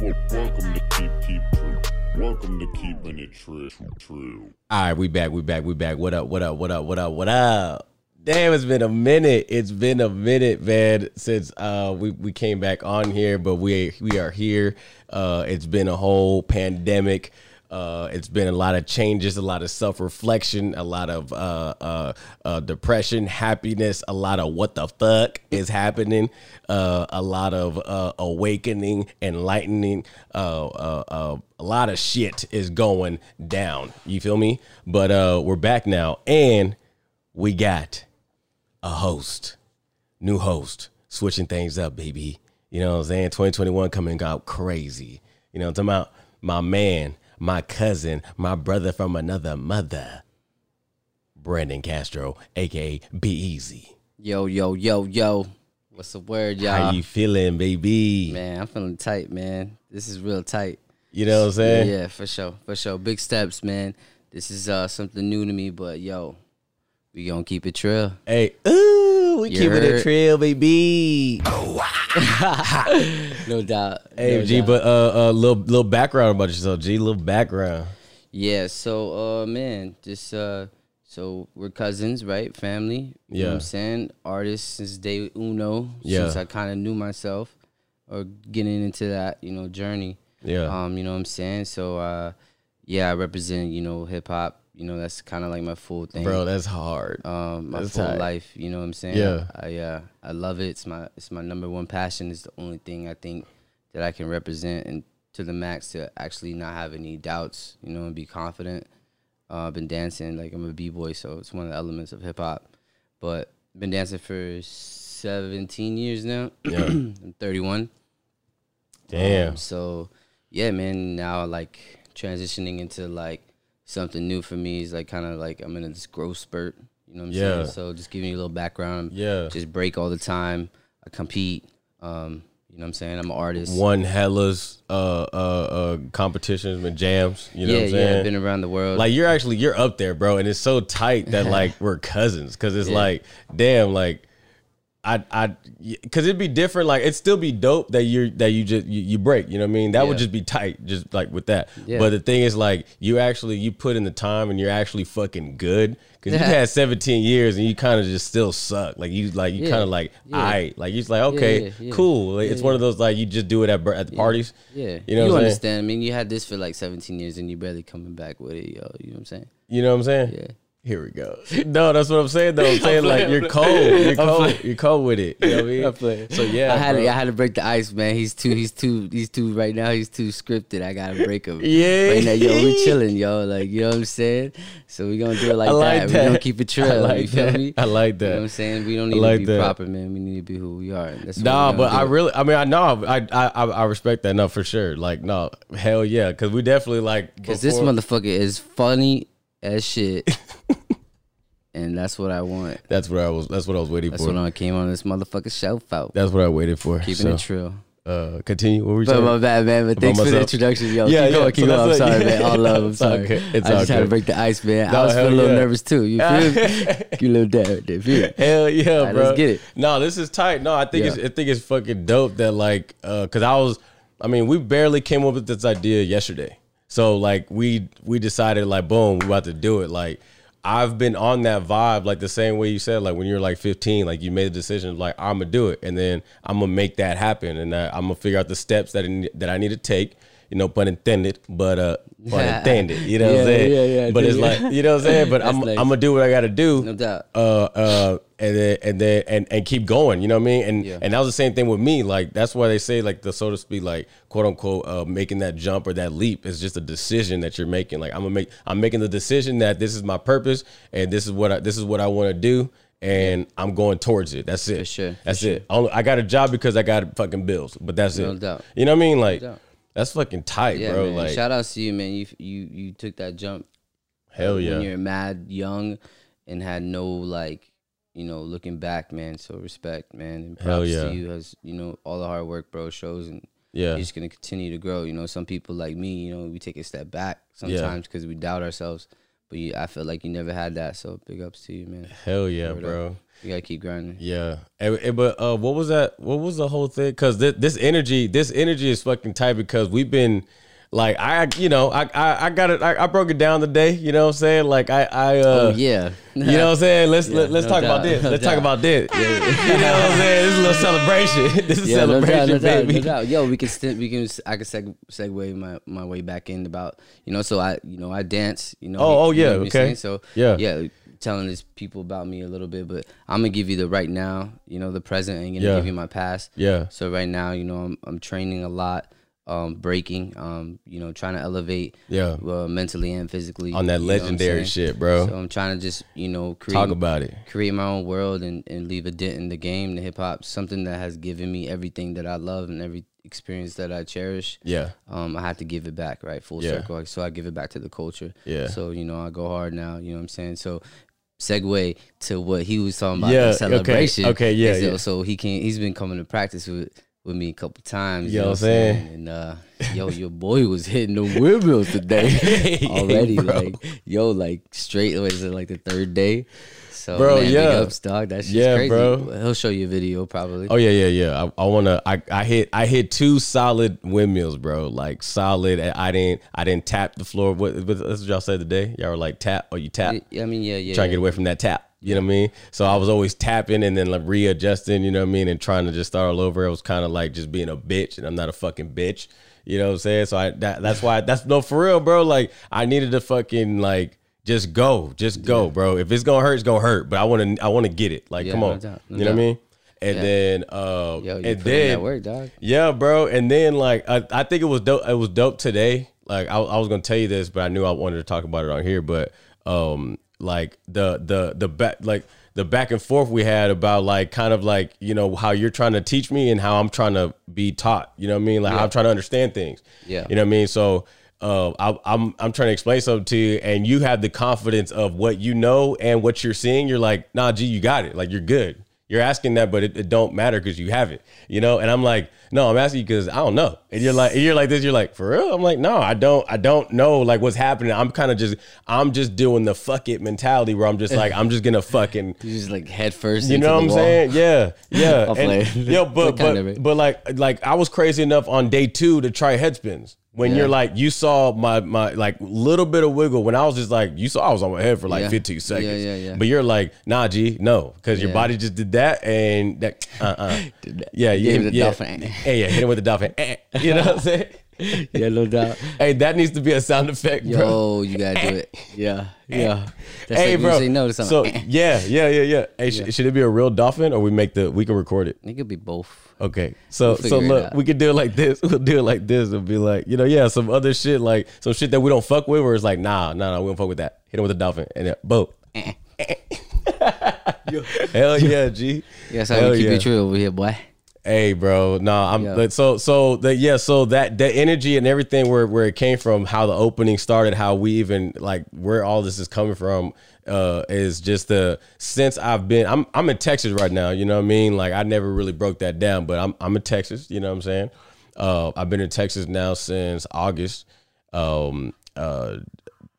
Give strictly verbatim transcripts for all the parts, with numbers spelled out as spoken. Welcome to keep keep true. Welcome to keeping it true. True. All right, we back. We back. We back. What up? What up? What up? What up? What up? Damn, it's been a minute. It's been a minute, man, since uh we we came back on here, but we we are here. Uh, it's been a whole pandemic. Uh, it's been a lot of changes, a lot of self-reflection, a lot of uh, uh, uh, depression, happiness, a lot of what the fuck is happening, uh, a lot of uh, awakening, enlightening, uh, uh, uh, a lot of shit is going down. You feel me? But uh, we're back now, and we got a host, new host, switching things up, baby. You know what I'm saying? twenty twenty-one coming out crazy. You know what I'm talking about? My man. My cousin, my brother from another mother, Brandon Castro, a k a. B Easy. Yo, yo, yo, yo. What's the word, y'all? How you feeling, baby? Man, I'm feeling tight, man. This is real tight. You know what I'm saying? Yeah, yeah, for sure, for sure. Big steps, man. This is uh, something new to me, but yo, we gonna keep it trill. Hey, ooh, we keep it a trill, baby. Oh, wow. No doubt. Hey, no G, doubt. But a uh, uh, little little background about yourself, G. Little background. Yeah. So, uh, man, just uh, so we're cousins, right? Family. You yeah. know what I'm saying? Artists since day uno. Yeah. Since I kind of knew myself, or getting into that, you know, journey. Yeah. Um, you know what I'm saying? So, uh, yeah, I represent, you know, hip hop. You know, that's kind of like my full thing. Bro, that's hard. Um, my that's full tight. life, you know what I'm saying? Yeah. I, uh, I love it. It's my it's my number one passion. It's the only thing I think that I can represent and to the max to actually not have any doubts, you know, and be confident. Uh, I've been dancing. Like, I'm a B-boy, so it's one of the elements of hip-hop. But I've been dancing for seventeen years now. Yeah. I'm thirty-one. Damn. Um, so, yeah, man, now, like, transitioning into, like, something new for me is like kind of like I'm in this growth spurt, you know what I'm yeah. saying? So just giving you a little background. Yeah. Just break all the time. I compete. Um, you know what I'm saying? I'm an artist. Won hellas uh, uh, uh, competitions and jams. You know yeah, what I'm saying? Yeah, I've been around the world. Like you're actually, you're up there, bro. And it's so tight that like we're cousins because it's yeah. like, damn, like. I, I, cause it'd be different. Like it'd still be dope that you're, that you just, you, you break, you know what I mean? That yeah. would just be tight. Just like with that. Yeah. But the thing is like, you actually, you put in the time and you're actually fucking good. Cause you had seventeen years and you kind of just still suck. Like you, like you yeah. kind of like, yeah. all right, like you're just like, okay, yeah, yeah, yeah. cool. Like, yeah, it's yeah. one of those, like you just do it at, at the yeah. parties. Yeah. You know you what I'm understand. Saying? I mean, you had this for like seventeen years and you barely coming back with it. Yo, you know what I'm saying? You know what I'm saying? Yeah. Here we go. No, that's what I'm saying though. I'm saying I'm like you're cold. You're cold. You're cold with it. You know what I mean? I'm playing. So yeah. I had to, I had to break the ice, man. He's too he's too he's too right now he's too scripted. I gotta break him. Yeah. Right now, yo, we chilling, yo. Like, you know what I'm saying? So we gonna do it like, I like that. that. We gonna keep it chill. I like you feel that. Me? I like that. You know what I'm saying? We don't need like to be that. proper, man. We need to be who we are. That's nah, but do. I really I mean I know I I I respect that enough for sure. Like, no, hell yeah. Cause we definitely like Cause before, this motherfucker is funny as shit. And that's what I want. That's what I was that's what I was waiting that's for. That's when I came on this motherfucking shelf out. That's what I waited for. Keeping so, it true. Uh continue. What were you but saying? My bad, man, but about thanks myself. For the introduction, yo. Yeah, keep yeah, going, keep so going. I'm sorry, yeah, man. All love. I'm sorry. Okay. It's I just had to break the ice, man. No, I was feeling a little yeah. nervous too. You feel me? You little dad there, feel Hell yeah, right, bro. Let's get it. No, this is tight. No, I think yeah. it's I think it's fucking dope that like uh cause I was I mean, we barely came up with this idea yesterday. So like we we decided like boom, we about to do it. Like I've been on that vibe like the same way you said, like when you're like fifteen, like you made a decision like I'm gonna do it, and then I'm gonna make that happen, and I, I'm gonna figure out the steps that it, that I need to take. You know, pun intended, but uh, pun intended. You know yeah, what I'm saying? Yeah, yeah, but it's yeah. like you know what I'm saying. But I'm nice. I'm gonna do what I gotta do. No doubt. Uh, uh, and then and then and, and keep going. You know what I mean? And yeah. and that was the same thing with me. Like that's why they say like the so to speak like quote unquote uh, making that jump or that leap is just a decision that you're making. Like I'm gonna make I'm making the decision that this is my purpose and this is what I, this is what I want to do. And I'm going towards it. That's it. For sure. That's for it. Sure. I got a job because I got fucking bills. But that's no it. No doubt. You know what I mean? Like. No doubt. That's fucking tight, yeah, bro. Man. Like, shout out to you, man. You you you took that jump. Hell yeah. When you're mad young and had no like, you know, looking back, man. So respect, man. And props Hell yeah. to you as you know all the hard work, bro. Shows and yeah, you're just gonna continue to grow. You know, some people like me, you know, we take a step back sometimes because yeah. we doubt ourselves. But you, I feel like you never had that. So big ups to you, man. Hell yeah, bro. Up. You gotta keep grinding. Yeah, and, and, but uh, what was that? What was the whole thing? Because th this energy, this energy is fucking tight because we've been like, I, you know, I, I, I got it. I, I broke it down today. You know what I'm saying? Like, I, I, uh, oh, yeah. You know what I'm saying? Let's yeah, let, let's no talk doubt. about this. No let's doubt. talk about this. Yeah, yeah. You know what I'm saying? This is a little celebration. This is yeah, celebration, no doubt, no baby. Doubt, no doubt. Yo, we can we can I can seg segue my my way back in about you know. So I you know I dance. You know. Oh, oh yeah. You know okay. Saying? So yeah, yeah. telling these people about me a little bit, but I'm gonna give you the right now, you know, the present, and gonna yeah. give you my past. Yeah. So right now, you know, I'm, I'm training a lot, um, breaking, um, you know, trying to elevate, yeah, uh, mentally and physically on that legendary shit, bro. So I'm trying to just, you know, create, talk about it, create my own world, and and leave a dent in the game, the hip hop, something that has given me everything that I love and every experience that I cherish. Yeah. Um, I have to give it back, right, full yeah. circle. So I give it back to the culture. Yeah. So you know, I go hard now. You know what I'm saying? So. Segue to what he was talking about, yeah, the celebration. Okay, okay yeah, yeah. So he can he's been coming to practice with with me a couple times. You know what I'm saying? And uh, yo, your boy was hitting the windmills today already. Hey, like yo, like straight away, is it like the third day? So bro, man, yeah, big ups, dog. That shit's yeah, crazy. Bro. He'll show you a video probably. Oh yeah, yeah, yeah. I, I wanna. I, I hit. I hit two solid windmills, bro. Like solid. I didn't. I didn't tap the floor. What? But that's what y'all said today. Y'all were like tap or you tap. I mean, yeah, yeah. Trying yeah. to get away from that tap. You know what I mean? So I was always tapping and then like readjusting. You know what I mean? And trying to just start all over. It was kind of like just being a bitch, and I'm not a fucking bitch. You know what I'm saying? So I. That, that's why. That's no for real, bro. Like I needed to fucking like. Just go, just go, yeah. bro. If it's gonna hurt, it's gonna hurt. But I wanna, I wanna get it. Like, yeah, come on, no doubt, no you know doubt. what I mean? And yeah. then, uh, Yo, and then, work, dog. yeah, bro. And then, like, I, I think it was dope. It was dope today. Like, I, I was gonna tell you this, but I knew I wanted to talk about it on here. But, um, like the the the back, like the back and forth we had about like kind of like you know how you're trying to teach me and how I'm trying to be taught. You know what I mean? Like, yeah. how I'm trying to understand things. Yeah, you know what I mean? So. Uh, I, I'm I'm trying to explain something to you, and you have the confidence of what you know and what you're seeing. You're like, nah, G, you got it. Like you're good. You're asking that, but it, it don't matter because you have it, you know. And I'm like, no, I'm asking you because I don't know. And you're like, and you're like this. You're like, for real? I'm like, no, I don't. I don't know. Like what's happening? I'm kind of just, I'm just doing the fuck it mentality where I'm just like, I'm just gonna fucking, you just like head first. You know what I'm wall. saying? Yeah, yeah. I'll play. And, yo, but but but like like I was crazy enough on day two to try head spins. When yeah. you're like, you saw my, my like little bit of wiggle when I was just like, you saw I was on my head for like yeah. fifteen seconds. Yeah, yeah, yeah. But you're like, nah, G, no. Because yeah. your body just did that and that, uh-uh. Yeah, you hit, yeah. Dolphin. Hey, yeah, hit him with the dolphin. You know what I'm saying? Yeah, no doubt. Hey, that needs to be a sound effect, bro. Yo, you gotta do it. Yeah, yeah. That's hey, like bro. You say no to something. So yeah, yeah, yeah, yeah. Hey, yeah. Sh should it be a real dolphin or we make the? We can record it. It could be both. Okay, so we'll so look, we could do it like this. We'll do it like this. It'll be like you know, yeah, some other shit like some shit that we don't fuck with, where it's like nah, nah, nah, we don't fuck with that. Hit him with a dolphin and then boom. Hell yeah, G. Yeah, so Hell we keep yeah. it true over here, boy. Hey, bro. Nah, I'm yeah. so so that yeah. So that that energy and everything where where it came from, how the opening started, how we even like where all this is coming from, uh, is just the since I've been. I'm I'm in Texas right now. You know what I mean? Like I never really broke that down, but I'm I'm in Texas. You know what I'm saying? Uh, I've been in Texas now since August. Um, uh,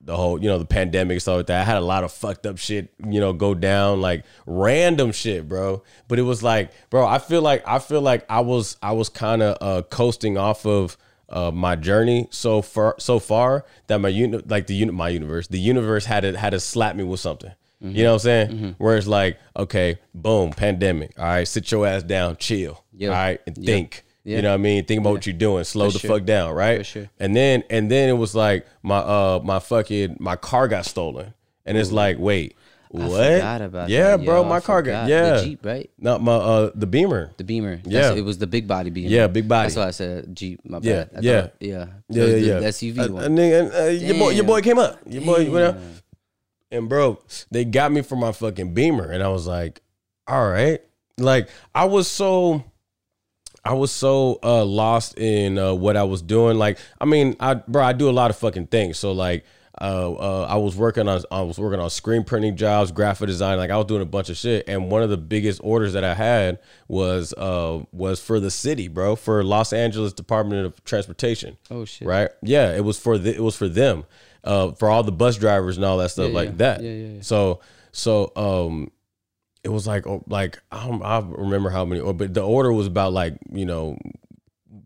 the whole you know the pandemic and stuff like that. I had a lot of fucked up shit you know go down like random shit, bro. But it was like, bro, I feel like I feel like I was I was kind of uh, coasting off of uh, my journey so far so far that my unit like the unit my universe the universe had to had to slap me with something. Mm-hmm. You know what I'm saying? Mm-hmm. Where it's like, okay, boom, pandemic. All right, sit your ass down, chill. Yep. All right, and yep. think. Yeah. You know what I mean? Think about yeah. what you're doing. Slow For the sure. fuck down, right? For sure. And then and then it was like my uh my fucking my car got stolen. And Ooh. It's like, wait, what? I forgot about yeah, that. bro, Yo, my I car forgot. got yeah. The Jeep, right? Not my uh the Beamer. The Beamer. Yeah. That's, it was the big body Beamer. Yeah, big body. That's why I said Jeep, my bad. Yeah. I yeah. Thought, yeah. Yeah, yeah, yeah. The S U V one. And then, uh, your boy your boy came up. Your boy went out. And bro, they got me for my fucking Beamer. And I was like, all right. Like I was so I was so uh, lost in uh, what I was doing. Like, I mean, I, bro, I do a lot of fucking things. So like, uh, uh, I was working on, I was working on screen printing jobs, graphic design. Like, I was doing a bunch of shit. And one of the biggest orders that I had was, uh, was for the city, bro, for Los Angeles Department of Transportation. Oh shit! Right? Yeah, it was for the, it was for them, uh, for all the bus drivers and all that stuff yeah, like yeah. that. Yeah, yeah, yeah. So, so, um, it was like, oh, like I don't, I remember how many, or but the order was about like, you know,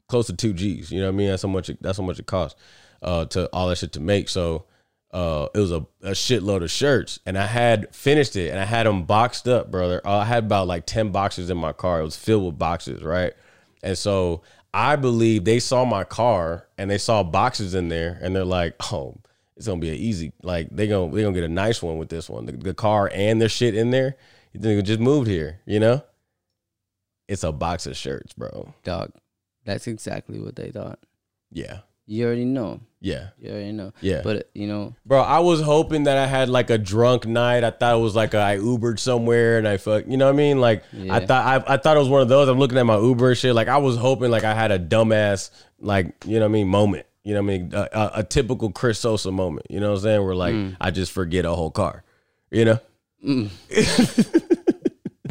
close to two G's. You know what I mean? That's how much. It, that's how much it cost uh, to all that shit to make. So uh, it was a, a shitload of shirts, and I had finished it, and I had them boxed up, brother. Uh, I had about like ten boxes in my car. It was filled with boxes, right? And so I believe they saw my car and they saw boxes in there, and they're like, oh, it's gonna be an easy. Like they gonna they gonna get a nice one with this one. The, the car and their shit in there. They just moved here, you know. It's a box of shirts, bro. Dog, that's exactly what they thought. Yeah. You already know. Yeah. You already know. Yeah. But, you know. Bro, I was hoping that I had like a drunk night. I thought it was like a, I Ubered somewhere and I fuck, you know what I mean? Like, yeah. I thought I, I thought it was one of those. I'm looking at my Uber and shit. Like, I was hoping like I had a dumbass, like, you know what I mean, moment. You know what I mean? A, a, a typical Chris Sosa moment. You know what I'm saying? Where like, mm. I just forget a whole car, you know? Mm.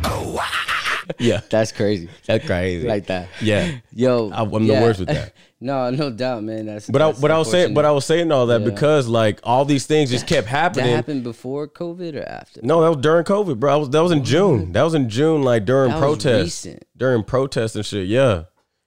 Oh, yeah, that's crazy. That's crazy, like that. Yeah, yo, I, I'm yeah. the worst with that. No, no doubt, man. That's but that's I, but I was saying, but I was saying all that yeah. because like all these things just kept happening. That happened before COVID or after? No, that was during COVID, bro. I was, that was in oh, June. Man. That was in June, like during that protests, during protests and shit. Yeah,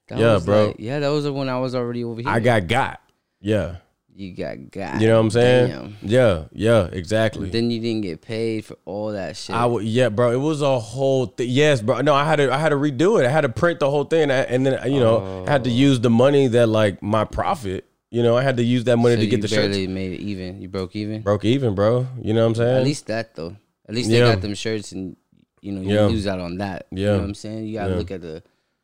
that yeah, bro. Like, yeah, that was the one I was already over here. I got got. Yeah. You got got. You know what I'm saying? Damn. Yeah, yeah, exactly. And then you didn't get paid for all that shit. I w yeah, bro. It was a whole thing. Yes, bro. No, I had to. I had to redo it. I had to print the whole thing, and then you know, oh. I had to use the money that like my profit. You know, I had to use that money so to get the shirts. You barely made it even. You broke even. Broke even, bro. You know what I'm saying? At least that though. At least they yeah. got them shirts, and you know you yeah. lose out on that. Yeah. You know what I'm saying? You gotta yeah. look at the.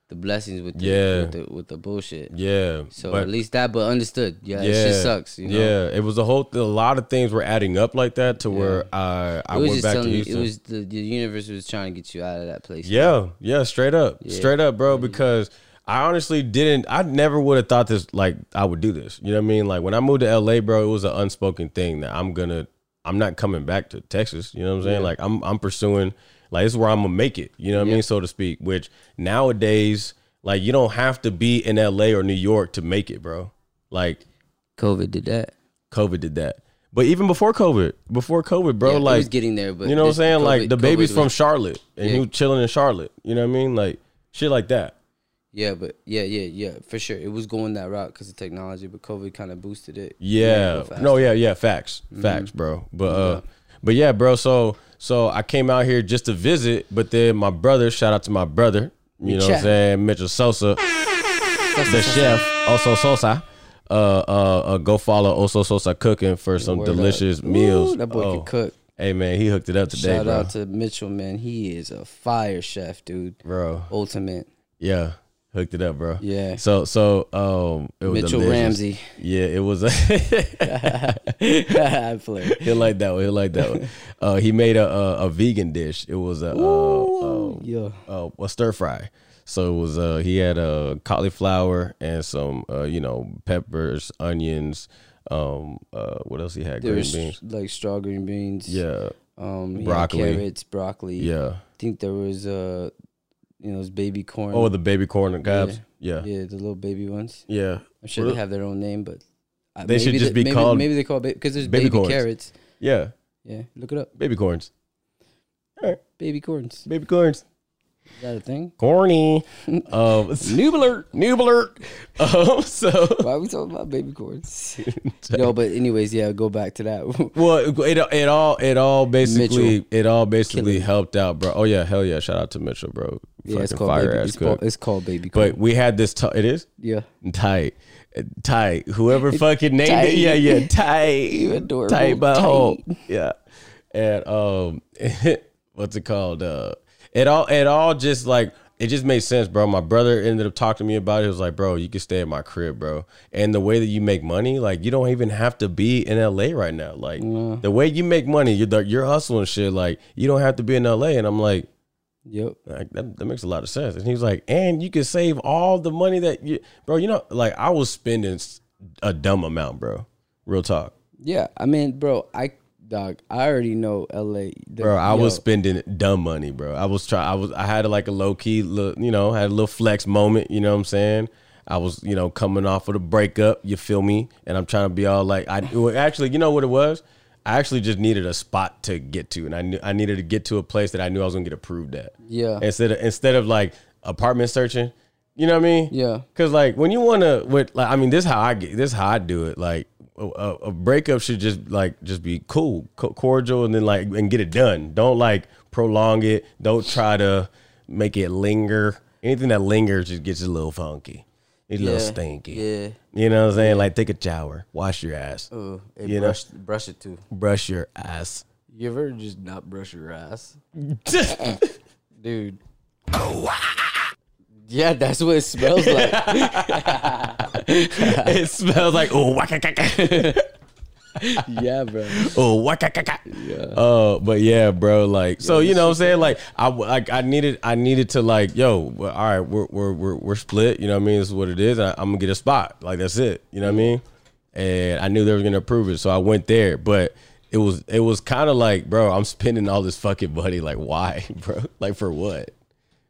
The blessings with the, yeah with the, with the bullshit yeah so but, at least that but understood yeah, yeah it just sucks, you know? Yeah, it was a whole a lot of things were adding up like that to yeah. where I I went back to Houston. You, it was the, the universe was trying to get you out of that place yeah man. yeah straight up yeah. straight up bro because I honestly didn't I never would have thought this like I would do this, you know what I mean? Like when I moved to L A, bro, it was an unspoken thing that I'm gonna I'm not coming back to Texas, you know what I'm saying? Yeah. Like I'm I'm pursuing. Like, this is where I'm going to make it, you know what yeah. I mean, so to speak, which nowadays, like, you don't have to be in L A or New York to make it, bro. Like, COVID did that. COVID did that. But even before COVID, before COVID, bro, yeah, like, he was getting there, but you know what I'm saying? COVID, like, the baby's COVID from was, Charlotte, and yeah. he was chilling in Charlotte, you know what I mean? Like, shit like that. Yeah, but yeah, yeah, yeah, for sure. It was going that route because of technology, but COVID kind of boosted it. Yeah. yeah no, yeah, yeah, facts. Mm-hmm. Facts, bro. But, uh, yeah. but yeah, bro, so... So I came out here just to visit, but then my brother, shout out to my brother, you know Chef. what I'm saying, Mitchell Sosa, the chef, Oso Sosa. Uh, uh, uh, go follow Oso Sosa Cooking for some Word delicious up. meals. Ooh, that boy oh. can cook. Hey, man, he hooked it up today, Shout bro. out to Mitchell, man. He is a fire chef, dude. Bro. Ultimate. Yeah. Hooked it up, bro. Yeah. So, so um, it was Mitchell delicious. Ramsey. Yeah, it was. I play. He'll like that one. He'll like that one. Uh, he made a, a a vegan dish. It was a Ooh, uh, uh, yeah. uh, a stir fry. So it was. Uh, he had a uh, cauliflower and some, uh, you know, peppers, onions. Um, uh, what else he had? There green beans, like straw green beans. Yeah. Um, broccoli, carrots, broccoli. Yeah. I think there was a. Uh, You know, it's baby corn. Oh, the baby corn and gobs. Yeah. yeah. Yeah, the little baby ones. Yeah. I'm sure really? they have their own name, but. I, they maybe should just they, be maybe, called. Maybe they call it, because there's baby, baby carrots. Yeah. Yeah, look it up. Baby corns. All right. Baby corns. Baby corns. Is that a thing? Corny. um, noob alert. Noob alert. Um, so. Why are we talking about baby corns? No, but anyways, yeah, go back to that. Well, it, it all it all basically Mitchell. it all basically Killing. helped out, bro. Oh yeah, hell yeah! Shout out to Mitchell, bro. Yeah, it's called, baby, it's, called, it's called baby corn. But we had this. It is. Yeah. Tight. Tight. Whoever fucking named tight. it. Yeah, yeah. Tight. You adorable. Tight by hole. Yeah. And um, what's it called? Uh. It all, it all just like, it just made sense, bro. My brother ended up talking to me about it. He was like, bro, you can stay at my crib, bro. And the way that you make money, like, you don't even have to be in L A right now. Like, yeah. the way you make money, you're, you're hustling shit. Like, you don't have to be in L A. And I'm like, yep, like, that, that makes a lot of sense. And he was like, and you can save all the money that you, bro, you know, like, I was spending a dumb amount, bro. Real talk. Yeah. I mean, bro, I Dog, I already know L A. The, bro, I yo. was spending dumb money, bro. I was trying. I was. I had like a low key, look, you know, had a little flex moment. You know what I'm saying? I was, you know, coming off of the breakup. You feel me? And I'm trying to be all like, I well, actually, you know what it was? I actually just needed a spot to get to, and I knew I needed to get to a place that I knew I was gonna get approved at. Yeah. Instead of instead of like apartment searching, you know what I mean? Yeah. Because like when you wanna, with like I mean, this is how I get, this is how I do it. Like a, a breakup should just like just be cool, co cordial, and then like and get it done. Don't like prolong it. Don't try to make it linger. Anything that lingers just gets a little funky. It's yeah, a little stinky. Yeah. You know what I'm saying? Yeah. Like, take a shower. Wash your ass. Ooh, and you brush, know? brush it, too. Brush your ass. You ever just not brush your ass? Dude. Yeah, that's what it smells like. It smells like, oh, waka-kaka. Yeah, bro. Oh, waka-kaka. Yeah. Uh, but yeah, bro, like, yeah, so, you know what I'm saying? Like, I, like, I needed, I needed to, like, yo, all right, we're, we're, we're, we're split. You know what I mean? This is what it is. I, I'm going to get a spot. Like, that's it. You know what I mean? And I knew they were going to approve it. So I went there, but it was, it was kind of like, bro, I'm spending all this fucking money. Like, why, bro? Like, for what?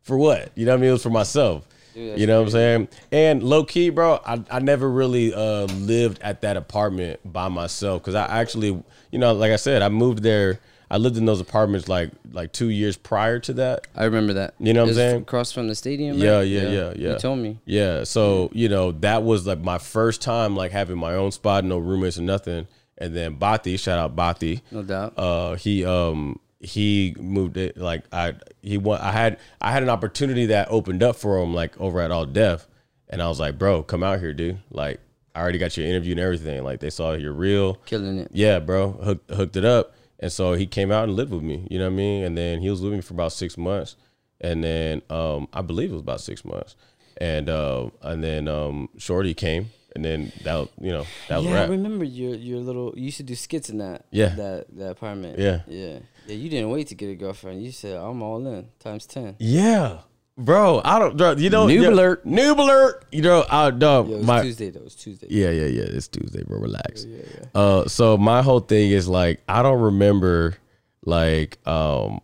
For what? You know what I mean? It was for myself. Dude, you know what I'm saying? And low key, bro, I, I never really uh, lived at that apartment by myself, because I actually, you know, like I said, I moved there. I lived in those apartments like like two years prior to that. I remember that. You know what I'm saying? Across from the stadium. Yeah, right? yeah, yeah, yeah, yeah. You told me. Yeah. So, you know, that was like my first time like having my own spot, no roommates or nothing. And then Bati, shout out Bati. No doubt. Uh, he um. He moved it like I he won, I had I had an opportunity that opened up for him like over at All Def, and I was like, bro, come out here, dude. Like, I already got your interview and everything. Like, they saw you're real, killing it. Yeah, bro, hooked hooked it up, and so he came out and lived with me. You know what I mean? And then he was with me for about six months, and then um I believe it was about six months, and uh, and then um Shorty came. And then that, you know, that was yeah, rap. I remember your your little. You used to do skits in that. Yeah. That that apartment. Yeah. Yeah. Yeah. You didn't wait to get a girlfriend. You said, "I'm all in times ten." Yeah, bro. I don't. Bro, you know. Noob yeah, alert. Noob alert. You know. I dub. Yeah, it was my, Tuesday though. It was Tuesday. Yeah, yeah, yeah. It's Tuesday, bro. Relax. Yeah, yeah, yeah. Uh, so my whole thing is like, I don't remember, like, um,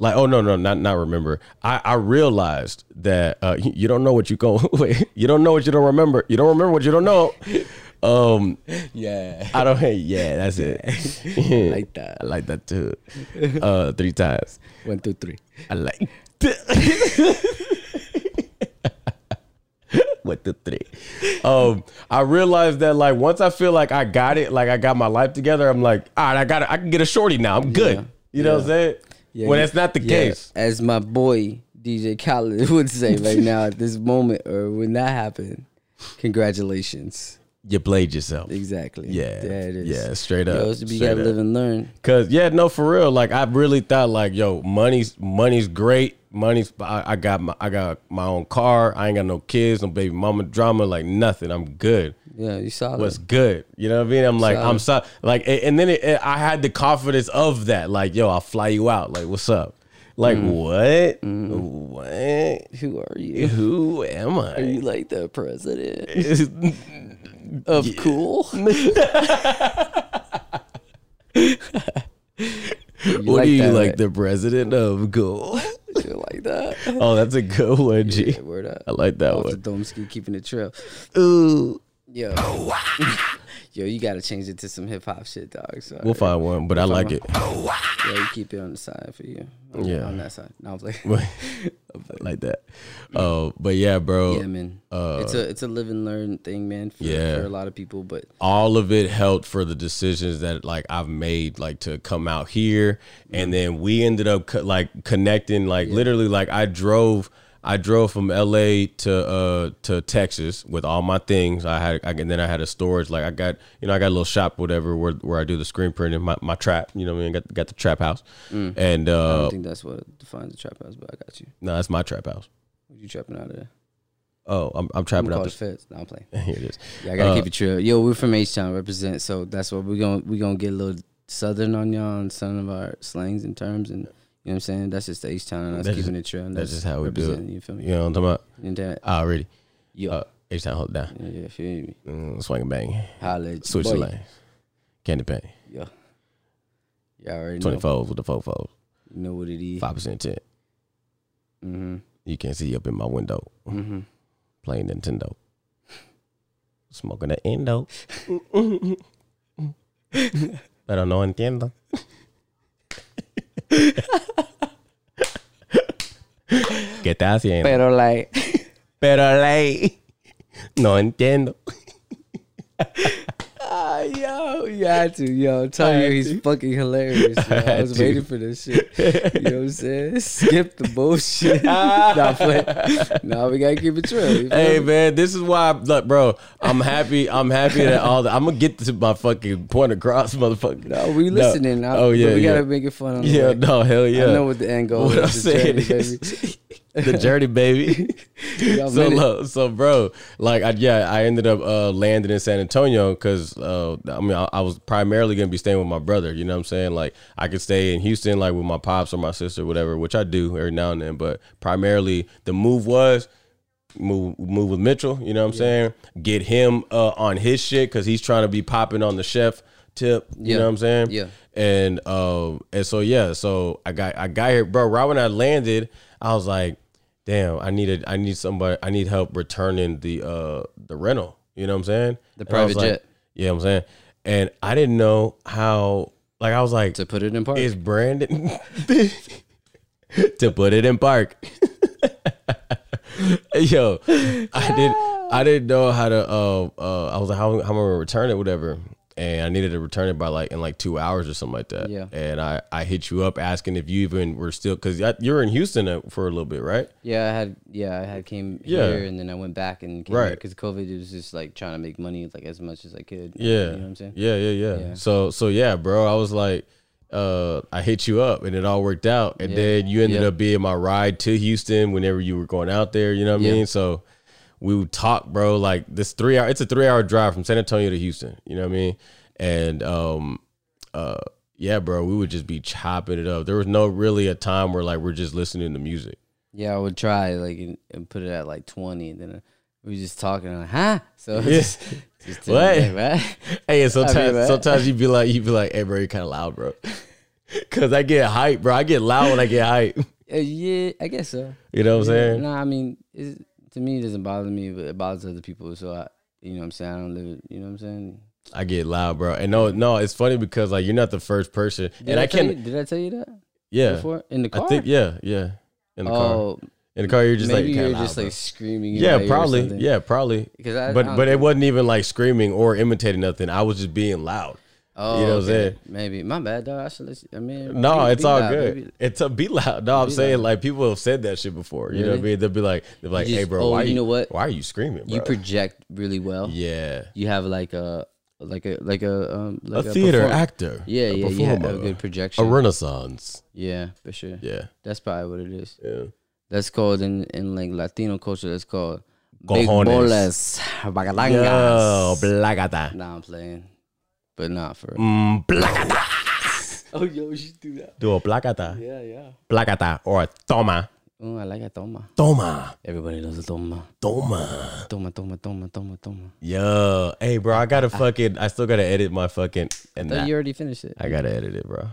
like oh no no not not remember. I I realized that uh, you don't know what you go. You don't know what you don't remember. You don't remember what you don't know. Um, yeah. I don't. Yeah, that's it. I like that. I like that too. Uh, three times. One, two, three. I like. One, two, three. Um, I realized that like once I feel like I got it, like I got my life together, I'm like, all right, I got it. I can get a shorty now. I'm good. Yeah. You know yeah. what I'm saying? Yeah, when that's not the yeah, case. As my boy D J Khaled would say right now at this moment, or when that happened, congratulations. You played yourself. Exactly. Yeah. There it is. Yeah, straight up. Yo, it's to be gotta live and learn. Cause yeah, no, for real. Like I really thought like, yo, money's money's great. Money's I, I got my I got my own car. I ain't got no kids, no baby mama drama, like nothing. I'm good. Yeah, you solid. What's good? You know what I mean? I'm like, solid. I'm solid. Like, and then it, it, I had the confidence of that. Like, yo, I'll fly you out. Like, what's up? Like, mm. what? Mm. What? Who are you? Who am I? Are you like the president of yeah. cool? What like do you that, like right? the president of cool? You like that? Oh, that's a good one, G. Yeah, word up. I like that Off one. The Domsky keeping it trail. Ooh. Yo. Oh, wow. Yo, you gotta change it to some hip hop shit, dog. Sorry. We'll find one, but we'll I like one. It. Oh, wow. Yeah, you keep it on the side for you. On, yeah, on that side. No, I'm like, like that. Oh, uh, but yeah, bro. Yeah, man. Uh, it's a it's a live and learn thing, man. For, yeah. for a lot of people, but all of it helped for the decisions that like I've made, like to come out here, mm-hmm. and then we ended up co like connecting, like yeah. literally, like I drove. I drove from L A to uh to Texas with all my things. I had I, and then I had a storage like I got you know I got a little shop whatever where where I do the screen printing my my trap you know what I mean got got the trap house mm. and uh, I don't think that's what defines the trap house but I got you. No, that's my trap house. What are you trapping out of there? Oh, I'm I'm trapping I'm out the feds. No, I'm playing. Here it is. Yeah, I gotta uh, keep it true. Yo, we're from H-Town, represent. So that's what we're gonna we gonna get a little southern on y'all and some of our slangs and terms and. You know what I'm saying? That's just the H-Town and us that's keeping just, it true. And that's, that's just how we do it. You feel me? You know what I'm talking about? Already. Yeah. H-Town, hold it down. Yeah, feel me? Mm, swing and bang. Holla. Switch the lane. Candy paint. Yeah. Y'all already know. twenty folds with the four folds. You know what it is. five percent ten. Mm-hmm. You can't see up in my window. Mm-hmm. Playing Nintendo. Smoking the endo. Pero no entiendo. ¿Qué estás haciendo? Pero like. Pero like. No entiendo. Ah, yo, you had to, yo. I'm telling you, he's fucking hilarious. Yo. I, I was to. waiting for this shit. You know what I'm saying? Skip the bullshit. nah, but, nah, we gotta keep it true. Hey, me? man, this is why, I, look, bro. I'm happy. I'm happy that all. The, I'm gonna get to my fucking point across, motherfucker. No, we listening. No. I, oh yeah, but we yeah. gotta make it fun. On yeah, way. no, hell yeah. I know what the end goal what is. What I'm saying is. The journey, baby. so, low, so, bro, like, I, yeah, I ended up uh, landing in San Antonio because, uh, I mean, I, I was primarily going to be staying with my brother. You know what I'm saying? Like, I could stay in Houston, like, with my pops or my sister, whatever, which I do every now and then. But primarily the move was move, move with Mitchell. You know what I'm yeah. saying? Get him uh, on his shit because he's trying to be popping on the chef tip. You yeah. know what I'm saying? Yeah. And uh, and so, yeah, so I got, I got here, bro. Right when I landed, I was like, damn, I needed, I need somebody, I need help returning the uh the rental. You know what I'm saying? The private jet. Like, yeah, you know what I'm saying. And I didn't know how. Like I was like, to put it in park. Is Brandon to put it in park? Yo, yeah. I did. I didn't know how to. Uh, uh I was like, how, how am I gonna return it? Whatever. And I needed to return it by like in like two hours or something like that. Yeah. And I, I hit you up asking if you even were still, because you're in Houston for a little bit, right? Yeah, I had yeah I had came yeah. here and then I went back and came right because COVID was just like trying to make money like as much as I could. Yeah, you know what I'm saying? Yeah, yeah, yeah. yeah. So so yeah, bro, I was like, uh, I hit you up and it all worked out, and yeah. then you ended yeah. up being my ride to Houston whenever you were going out there. You know what yeah. I mean? So. We would talk, bro, like this three hour, it's a three hour drive from San Antonio to Houston. You know what I mean? And, um, uh, yeah, bro, we would just be chopping it up. There was no really a time where like, we're just listening to music. Yeah. I would try like, and, and put it at like twenty and then we were just talking and like, huh? So yeah. just, just what? It, right? Hey, and sometimes, I mean, right? sometimes you'd be like, you'd be like, hey bro, you're kind of loud, bro. Cause I get hype, bro. I get loud when I get hype. Uh, yeah, I guess so. You know what yeah. I'm saying? No, I mean, it's, to me, it doesn't bother me, but it bothers other people. So, I, you know what I'm saying? I don't live it. You know what I'm saying? I get loud, bro. And no, no, it's funny because, like, you're not the first person. Did and I, I can't. You, did I tell you that? Yeah. Before? In the car? I think, yeah, yeah. In the oh, car. In the car, you're just, maybe like, you're loud, just, bro. like, screaming. Yeah, in probably. Yeah, probably. I, but I but it wasn't even, like, screaming or imitating nothing. I was just being loud. Oh, you know what okay. I'm saying? Maybe. My bad, dog. I should listen. I mean, no, it's all loud, good. Baby. It's a be loud. No, be I'm saying loud. Like people have said that shit before. Really? You know what I mean? They'll be like, they'll be like, just, hey, bro, oh, why you, you know what? Why are you screaming? Bro? You project really well. Yeah. You have like a like a like a um, like a, a theater perform. actor. Yeah, yeah, yeah. Have a good projection. A renaissance. Yeah, for sure. Yeah, that's probably what it is. Yeah, that's called in in like Latino culture. That's called big bolas, bagalangas, blagata. Nah, I'm playing. But not for mm, placata. Oh, yo, we should do that. Do a placata. Yeah, yeah. Placata or a toma. Oh, I like a toma. Toma. Everybody loves a toma. Toma. Toma, toma, toma, toma, toma. Yo, hey, bro, I gotta I, fucking. I still gotta edit my fucking. And I thought you already finished it. I gotta edit it, bro.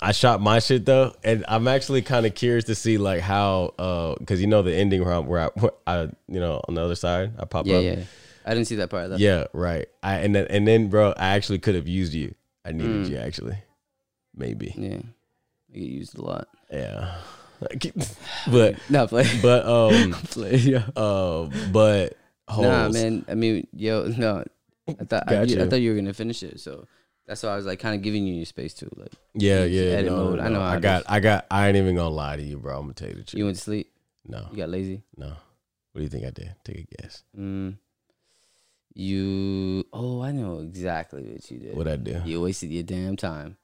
I shot my shit though, and I'm actually kind of curious to see like how, uh, because you know the ending where I, where I, where I, you know, on the other side, I pop yeah, up. Yeah, yeah. I didn't see that part of that. Yeah, right. I and then, and then, bro, I actually could have used you. I needed mm. you, actually. Maybe. Yeah. I get used a lot. Yeah. But no play. But um, play. Yeah. Uh, but holes. Nah, man. I mean, yo, no. I thought I, you, I thought you were gonna finish it, so that's why I was like kind of giving you your space too, like. Yeah, yeah. Edit no, mode. No, I know. How I got. Is. I got. I ain't even gonna lie to you, bro. I'm gonna tell you the truth. You went to sleep. No. You got lazy. No. What do you think I did? Take a guess. Mm. You, oh, I know exactly what you did. What I did? You wasted your damn time.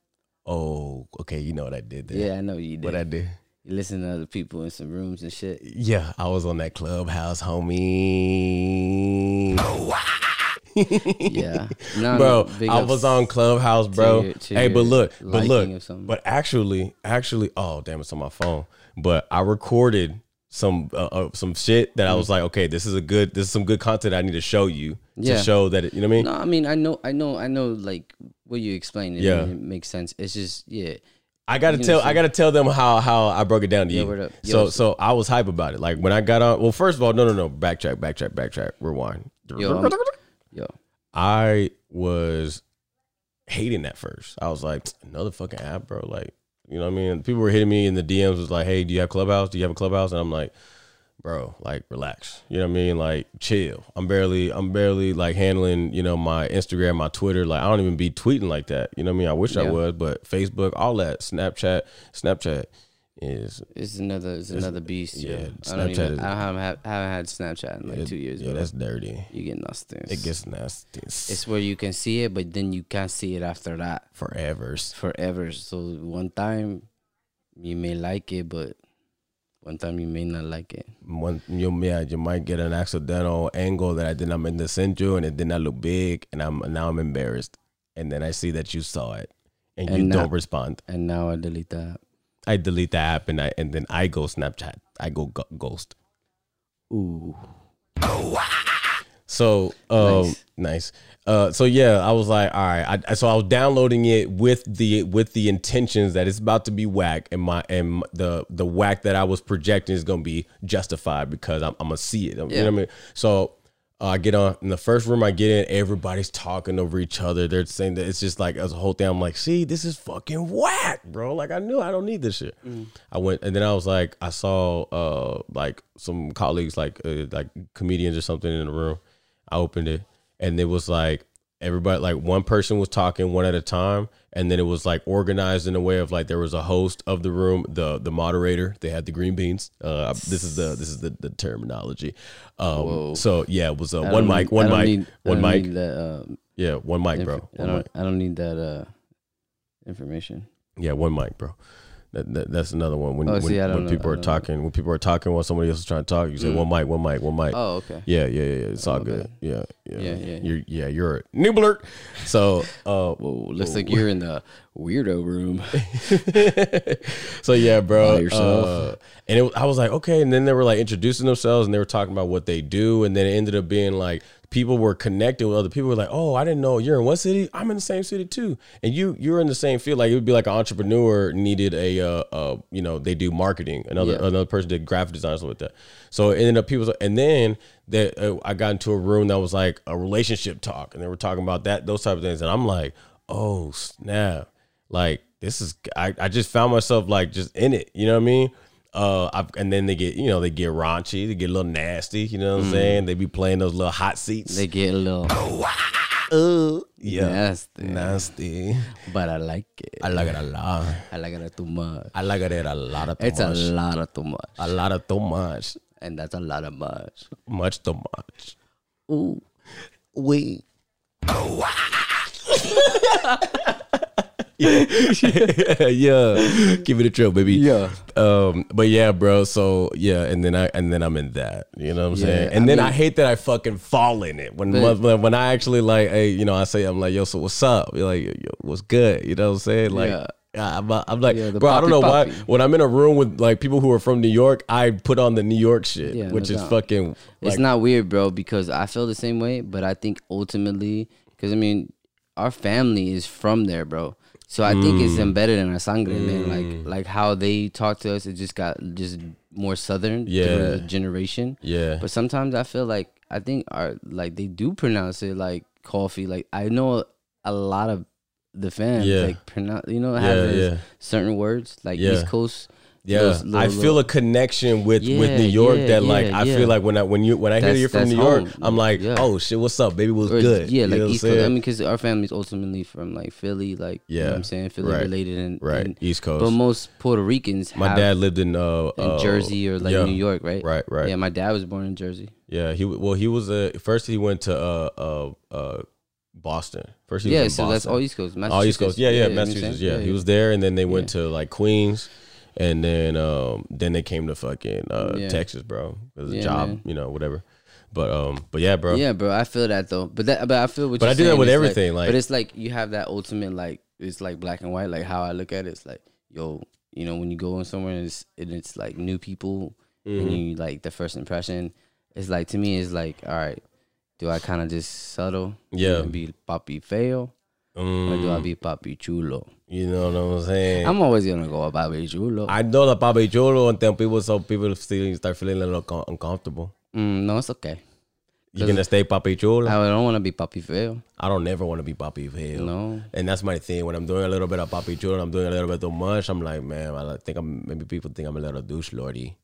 Oh, okay, you know what I did there. Yeah, I know you did. What I did? You listen to other people in some rooms and shit. Yeah, I was on that Clubhouse, homie. Yeah. No, bro, no, I was on Clubhouse, bro. To your, to hey, but look, but look, but actually, actually, oh, damn, it's on my phone. But I recorded some uh, uh, some shit that I was like, okay, this is a good, this is some good content I need to show you yeah. to show that it, you know what I mean? No, I mean, I know, I know, I know, like what you explained, it, yeah. it makes sense. It's just, yeah. I gotta tell, I gotta tell them how how I broke it down to yeah, you. So, so I was hype about it. Like when I got on, well, first of all, no, no, no, backtrack, backtrack, backtrack, rewind. Yo, yo. I was hating at first. I was like, another fucking app, bro. Like, you know what I mean? People were hitting me in the D Ms, was like, hey, do you have Clubhouse? Do you have a Clubhouse? And I'm like, bro, like, relax. You know what I mean? Like, chill. I'm barely, I'm barely like handling, you know, my Instagram, my Twitter. Like, I don't even be tweeting like that. You know what I mean? I wish yeah. I was, but Facebook, all that, Snapchat, Snapchat is it's another, it's, it's another beast. Yeah, yeah. Snapchat. I, don't even, is, I haven't, have, haven't had Snapchat in like it, two years. Yeah, bro. That's dirty. You get nasty. It gets nasty. It's where you can see it, but then you can't see it after that. Forever. Forever. So one time, you may like it, but. One time you may not like it. One, you, yeah, you might get an accidental angle that I did not mean to send you, and it did not look big, and I'm now I'm embarrassed. And then I see that you saw it, and, and you now, don't respond. And now I delete the app. I delete the app, and I and then I go Snapchat. I go ghost. Ooh. So um, nice. nice. Uh, so yeah, I was like, all right. I, so I was downloading it with the with the intentions that it's about to be whack, and my and the the whack that I was projecting is gonna be justified because I'm, I'm gonna see it. Yeah. You know what I mean? So uh, I get on in the first room. I get in. Everybody's talking over each other. They're saying that it's just like as a whole thing. I'm like, see, this is fucking whack, bro. Like I knew I don't need this shit. Mm. I went and then I was like, I saw uh like some colleagues like uh, like comedians or something in the room. I opened it and it was like everybody, like one person was talking one at a time. And then it was like organized in a way of like, there was a host of the room, the, the moderator, they had the green beans. Uh, this is the, this is the, the terminology. Um, Whoa. So yeah, it was a one mic, one mic, need, one mic. That, uh, yeah. One mic, bro. One I don't, mic. I don't need that, uh, information. Yeah. One mic, bro. That, that, that's another one. When, oh, see, when, when people are talking, know. when people are talking while somebody else is trying to talk, you say mm. one mic, one mic, one mic. Oh, okay. Yeah, yeah, yeah. It's oh, all good. Yeah, yeah, yeah. yeah. You're, yeah, you're a new blurt. So, uh, whoa, looks whoa. like you're in the weirdo room. So yeah, bro. By yourself. Uh, and it, I was like, okay. And then they were like introducing themselves, and they were talking about what they do, and then it ended up being like. People were connected with other people. Were like, oh, I didn't know you're in one city. I'm in the same city too, and you you're in the same field. Like it would be like an entrepreneur needed a uh, uh you know they do marketing. Another yeah. another person did graphic design stuff like that. So it ended up people. And then that uh, I got into a room that was like a relationship talk, and they were talking about that those type of things. And I'm like, oh snap! Like this is I I just found myself like just in it. You know what I mean? Uh, I've, and then they get, you know, they get raunchy, they get a little nasty, you know what mm. I'm saying? They be playing those little hot seats. They get a little, oh, uh, yeah, nasty, nasty. But I like it. I like it a lot. I like it too much. I like it a lot of too it's much. It's a lot of too much. A lot of too much. And that's a lot of much. Much too much. Ooh, we. Oh, yeah. Yeah, give it a try, baby. Yeah, um, but yeah, bro. So yeah, and then I and then I'm in that. You know what I'm yeah, saying? And I then mean, I hate that I fucking fall in it when but, when I actually like, hey, you know, I say I'm like, yo, so what's up? You're like, yo, yo, what's good? You know what I'm saying? Like. Yeah. I'm, I'm like, yeah, bro, poppy, I don't know poppy. why. When I'm in a room with like people who are from New York, I put on the New York shit, yeah, which no is doubt. fucking. Like, it's not weird, bro, because I feel the same way. But I think ultimately, because I mean, our family is from there, bro. So I mm. think it's embedded in our sangre, mm. man. Like, like how they talk to us, it just got just more southern yeah. through the generation. Yeah. But sometimes I feel like I think our like they do pronounce it like coffee. Like I know a lot of the fans yeah. like pronounce, you know, have yeah, those yeah. certain words like yeah. East Coast. Yeah, those, little, I feel little. a connection with, yeah, with New York yeah, that like yeah, I yeah. feel like when I when you when I that's, hear you're from New York, home. I'm like, yeah. oh shit, what's up, baby? What's or, good? Yeah, you like East Coast. I mean, because our family's ultimately from like Philly, like yeah, you know what I'm saying Philly right. related and right and, East Coast. But most Puerto Ricans, have, my dad lived in uh, in uh, Jersey or like yeah, New York, right? Right, right. Yeah, my dad was born in Jersey. Yeah, he well he was a uh, first he went to uh uh. uh Boston first. He yeah, was so Boston. That's all East Coast. All East Coast. Yeah, yeah, yeah Massachusetts. Yeah. yeah, he was there, and then they went to like Queens. And then, um, then they came to fucking uh, yeah. Texas, bro. It was a yeah, job, man. you know, whatever. But, um, but yeah, bro. Yeah, bro. I feel that though. But that, but I feel what. But you're I do that with everything. Like, like, but it's like you have that ultimate, like it's like black and white. Like how I look at it, it's like, yo, you know, when you go in somewhere and it's, and it's like new people, mm-hmm. and you like the first impression. It's like to me, it's like, all right, do I kind of just settle? Yeah, and be papi feo. Mm. Or do I be papi chulo? You know what I'm saying? I'm always gonna go with papi chulo. I know the papi chulo until people so people start feeling a little uncomfortable. Mm, no, it's okay. You're gonna stay papi chulo. I don't want to be papi feo. I don't never want to be papi feo. No. And that's my thing. When I'm doing a little bit of papi chulo and I'm doing a little bit too much, I'm like, man, I think I'm, maybe people think I'm a little douche lordy.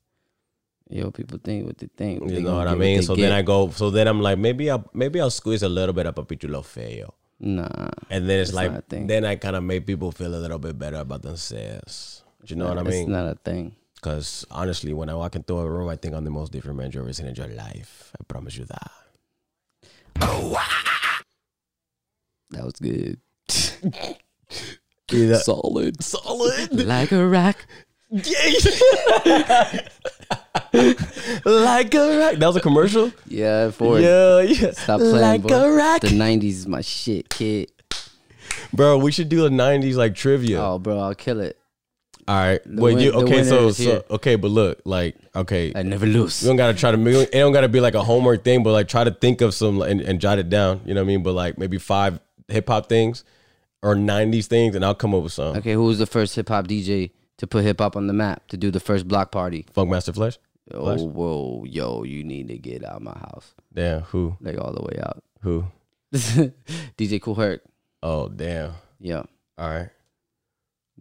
Yo, people think what they think. They you know what I mean? What so get. then I go, so then I'm like, maybe I'll, maybe I'll squeeze a little bit of papi chulo feo. Nah. And then it's like, then I kind of make people feel a little bit better about themselves. Do you know what I mean? It's not a thing. Because honestly, when I walk into a room, I think I'm the most different man you've ever seen in your life. I promise you that. That was good. Yeah. Solid. Solid. Like a rock. Yeah. Like a rock. That was a commercial? Yeah, for yeah, yeah. Stop playing, like boy. A rock. The nineties is my shit, kid. Bro, we should do a nineties like trivia. Oh, bro, I'll kill it. All right. The Wait, win, you okay? So, so okay, but look, like, okay, I never lose. You don't gotta try to. It don't gotta be like a homework thing, but like try to think of some and, and jot it down. You know what I mean? But like maybe five hip hop things or nineties things, and I'll come up with some. Okay, who was the first hip hop D J to put hip hop on the map, to do the first block party? Funkmaster Flash. Oh, Flash? Whoa, yo, you need to get out of my house. Damn, who? Like all the way out. Who? D J Kool Herc. Oh damn. Yeah. All right.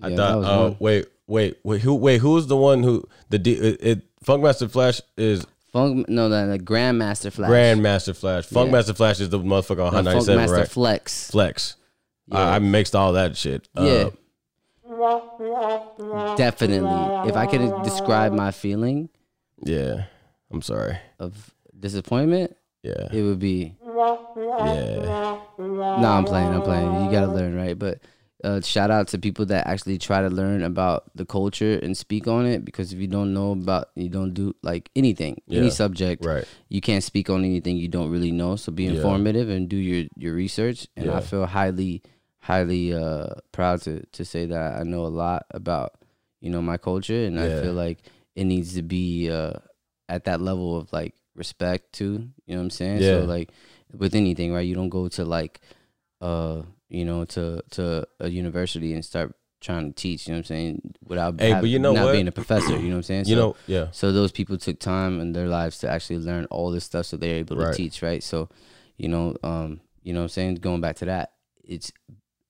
I yeah, thought. Oh uh, wait, wait, wait. Who? Wait, who's the one who the D, it, it Funkmaster Flash is Funk? No, the, the Grandmaster Flash. Grandmaster Flash. Funkmaster yeah. Flash is the motherfucker on no, Hot ninety-seven, Funkmaster right? Funkmaster Flex. Flex. Yeah. I, I mixed all that shit. Yeah. Uh, Definitely. If I could describe my feeling. Yeah. I'm sorry. Of disappointment. Yeah. It would be. Yeah. No, I'm playing. I'm playing. You gotta learn, right? But. Uh, shout out to people that actually try to learn about the culture and speak on it, because if you don't know about, you don't do like anything, yeah, any subject, right? You can't speak on anything you don't really know. So be informative yeah. and do your, your research. And yeah. I feel highly, highly uh, proud to, to say that I know a lot about, you know, my culture. And yeah. I feel like it needs to be uh, at that level of like respect too. You know what I'm saying? Yeah. So like with anything, right? You don't go to like, uh, you know, to to a university and start trying to teach, you know what I'm saying, without hey, have, but you know not what? being a professor, you know what I'm saying? So, you know, yeah. So those people took time in their lives to actually learn all this stuff so they're able right. to teach, right? So, you know, um, you know what I'm saying? Going back to that, it's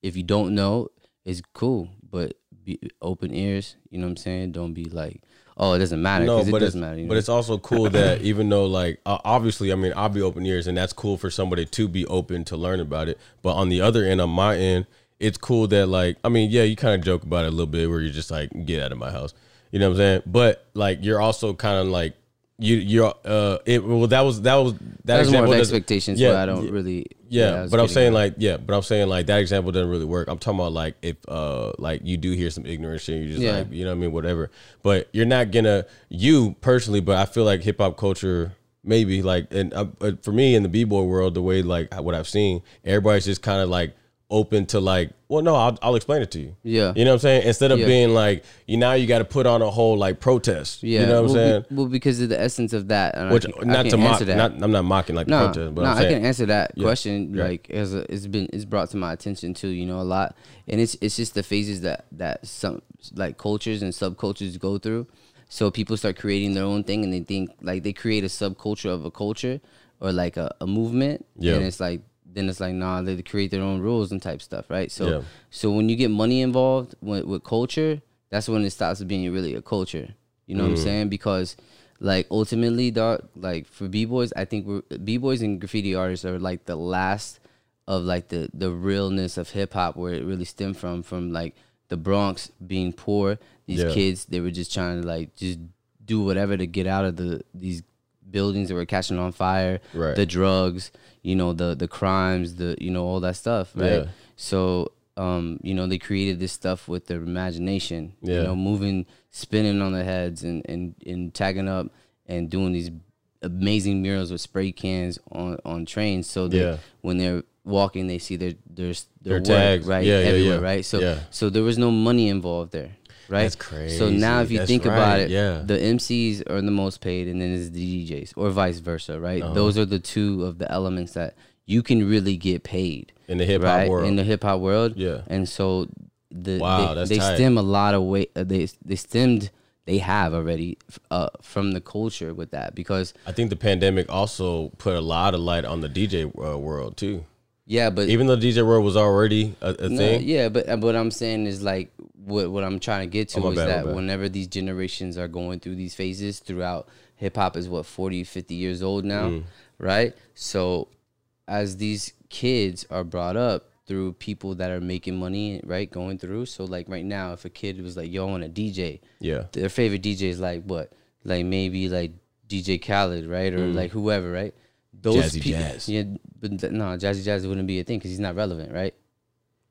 if you don't know, it's cool, but be open ears, you know what I'm saying? Don't be like, oh, it doesn't matter. No, but it doesn't matter. You know? But it's also cool that even though, like, uh, obviously, I mean, I'll be open ears, and that's cool for somebody to be open to learn about it. But on the other end, on my end, it's cool that, like, I mean, yeah, you kind of joke about it a little bit where you're just like, get out of my house. You know what I'm saying? But, like, you're also kind of like, you, you're, uh, it, well, that was, that was, that There's example. More of expectations, yeah, but I don't really, yeah, yeah but I'm saying, like, yeah, but I'm saying, like, that example doesn't really work. I'm talking about, like, if, uh, like, you do hear some ignorant shit, you just, yeah. like, you know what I mean, whatever. But you're not gonna, you personally, but I feel like hip hop culture, maybe, like, and uh, for me in the B-boy world, the way, like, what I've seen, everybody's just kind of, like, open to like, well, no, I'll, I'll explain it to you. Yeah. You know what I'm saying? Instead of yeah. being like, you now you got to put on a whole like protest. Yeah. You know what well, I'm saying? Be, well, because of the essence of that. And Which, I can, not I to mock, that. Not, I'm not mocking like no, the protest, but no, I'm saying, I can answer that yeah. question. Yeah. Like as a, it's been, it's brought to my attention too, you know, a lot. And it's, it's just the phases that, that some like cultures and subcultures go through. So people start creating their own thing and they think like they create a subculture of a culture or like a, a movement. Yeah. And it's like, then it's like, nah, they create their own rules and type stuff, right? So yeah. so when you get money involved with, with culture, that's when it stops being really a culture. You know mm. what I'm saying? Because, like, ultimately, dog, like, for B-boys, I think we're, B-boys and graffiti artists are, like, the last of, like, the, the realness of hip-hop where it really stemmed from, from, like, the Bronx being poor. These yeah. kids, they were just trying to, like, just do whatever to get out of the these buildings that were catching on fire, right. the drugs, you know, the the crimes, the you know, all that stuff, right? Yeah. So, um, you know, they created this stuff with their imagination, yeah. you know, moving, spinning on their heads and, and, and tagging up and doing these amazing murals with spray cans on, on trains. So they, yeah. when they're walking, they see their their, their, their work, tags, right? Yeah, everywhere, yeah, yeah. right? So, yeah. so there was no money involved there. Right? That's crazy. So now if you That's think right. about it, yeah. the M Cs are the most paid and then it's the D Js or vice versa, right? Uh-huh. Those are the two of the elements that you can really get paid. In the hip-hop right? world. In the hip-hop world. Yeah. And so the, wow, they, that's they tight. stem a lot of way. Uh, they, they stemmed, they have already uh, from the culture with that, because I think the pandemic also put a lot of light on the D J uh, world too. Yeah, but even though the D J world was already a, a no, thing. Yeah, but what I'm saying is like what what I'm trying to get to oh, is bad, that whenever these generations are going through these phases throughout, hip hop is what forty, fifty years old now, mm. right? So as these kids are brought up through people that are making money, right, going through. So like right now, if a kid was like, "Yo, I want a D J," yeah, their favorite D J is like what, like maybe like D J Khaled, right, or mm. like whoever, right? Those Jazzy people, Jazz. Yeah, but no, Jazzy Jazz wouldn't be a thing because he's not relevant, right?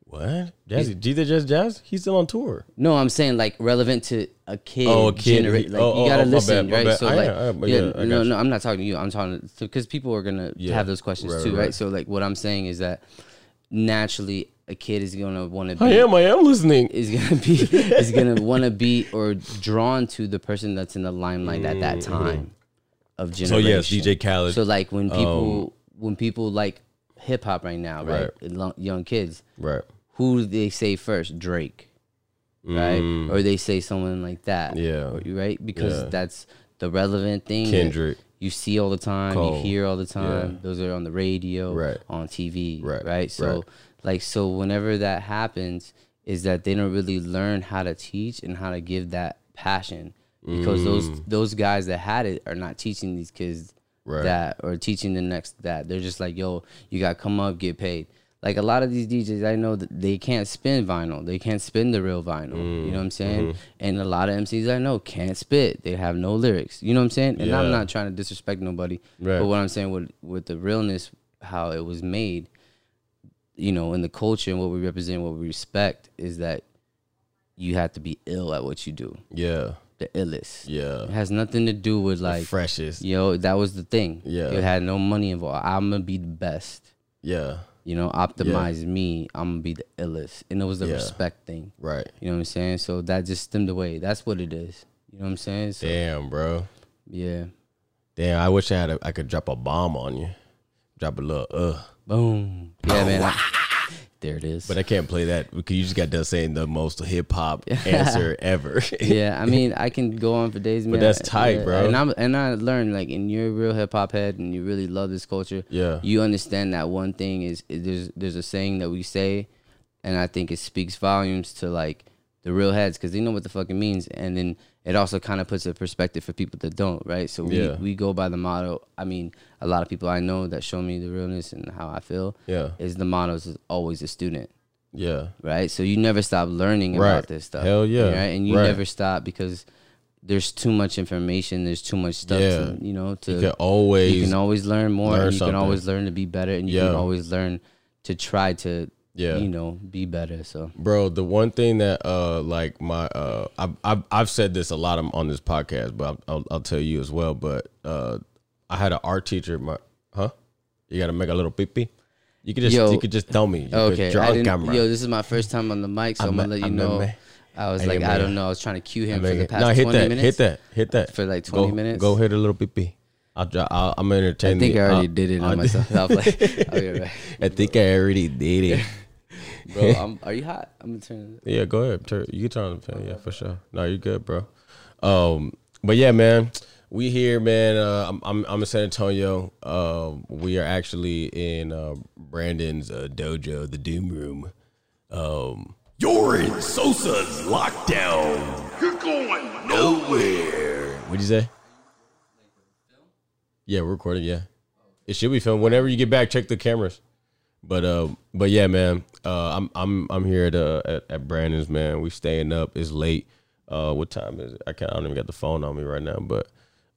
What? Jazzy, D J Jazz Jazz? He's still on tour. No, I'm saying like relevant to a kid. Oh, a kid. Generate, like, oh, you gotta oh, listen, bad, right? So I like, am, I, yeah, yeah, no, no, I'm not talking to you. I'm talking because people are gonna yeah, have those questions right, too, right? right? So like, what I'm saying is that naturally, a kid is gonna want to. be I am. I am listening. Is gonna be. is gonna want to be or drawn to the person that's in the limelight mm, at that time. Mm. Of generation. So yes, D J Khaled. So like when people um, when people like hip hop right now, right? right? Young kids, right? Who do they say first? Drake, right? Mm. Or they say someone like that, yeah, right? Because yeah. that's the relevant thing. Kendrick, you see all the time, Cole. you hear all the time. Yeah. Those are on the radio, right? On T V, right? Right. So right. like so, whenever that happens, is that they don't really learn how to teach and how to give that passion. Because mm. those those guys that had it are not teaching these kids right. that or teaching the next that. They're just like, yo, you got to come up, get paid. Like a lot of these D Js, I know that they can't spin vinyl. They can't spin the real vinyl. Mm. You know what I'm saying? Mm. And a lot of M Cs I know can't spit. They have no lyrics. You know what I'm saying? And yeah. I'm not trying to disrespect nobody. Right. But what I'm saying with, with the realness, how it was made, you know, in the culture and what we represent, what we respect is that you have to be ill at what you do. Yeah. The illest. Yeah. It has nothing to do with like the freshest. You know, that was the thing. Yeah. It had no money involved. I'm gonna be the best. Yeah. You know, optimize yeah. me. I'm gonna be the illest. And it was the yeah. respect thing. Right. You know what I'm saying? So that just stemmed away. That's what it is. You know what I'm saying? So, damn, bro. Yeah. Damn, I wish I had a, I could drop a bomb on you. Drop a little uh. Boom. Yeah, oh, man. Wow. I, There it is. But I can't play that because you just got done saying the most hip-hop answer ever. Yeah, I mean, I can go on for days, man. But that's tight, yeah. bro. And, I'm, and I learned, like, in your real hip-hop head and you really love this culture, yeah. you understand that one thing is, is there's, there's a saying that we say, and I think it speaks volumes to, like, the real heads because they know what the fuck it means. And then it also kind of puts a perspective for people that don't, right? So we, yeah. we go by the motto. I mean, a lot of people I know that show me the realness and how I feel yeah. is the motto is always a student. Yeah. Right? So you never stop learning right. about this stuff. Hell yeah. Right? And you right. never stop because there's too much information. There's too much stuff, yeah. to, you know, to you can always, you can always learn more learn and you something. can always learn to be better and you yeah. can always learn to try to, yeah, you know, be better. So, bro, the one thing that, uh, like my, uh, I've I've, I've said this a lot on this podcast, but I'll, I'll tell you as well. But uh, I had an art teacher. My, huh? You gotta make a little pee pee. You could just, yo, you could just tell me. You okay, draw a camera. Yo, this is my first time on the mic, so I'm, I'm gonna let you I'm know. Man. I was I like, man. I don't know. I was trying to cue him for the past no, hit twenty that, minutes. Hit that, hit that for like twenty go, minutes. Go hit a little pee pee. I'll, I'll, I'm entertaining. I think the, I already I'll, did it on I'll myself. I, like, right. I think I already did it. Bro, I'm, are you hot? I'm gonna turn it. Yeah, go ahead. Turn, you can turn on the fan. Yeah, for sure. No, you're good, bro. Um, but yeah, man, we here, man. Uh, I'm, I'm I'm in San Antonio. Uh, we are actually in uh, Brandon's uh, dojo, the Doom Room. Um, you're in Sosa's lockdown. You're going nowhere. What'd you say? Yeah, we're recording. Yeah, it should be filmed. Whenever you get back, check the cameras. But uh, but yeah, man, uh, I'm I'm I'm here at uh at, at Brandon's, man. We staying up. It's late. Uh, what time is it? I can't. I don't even got the phone on me right now. But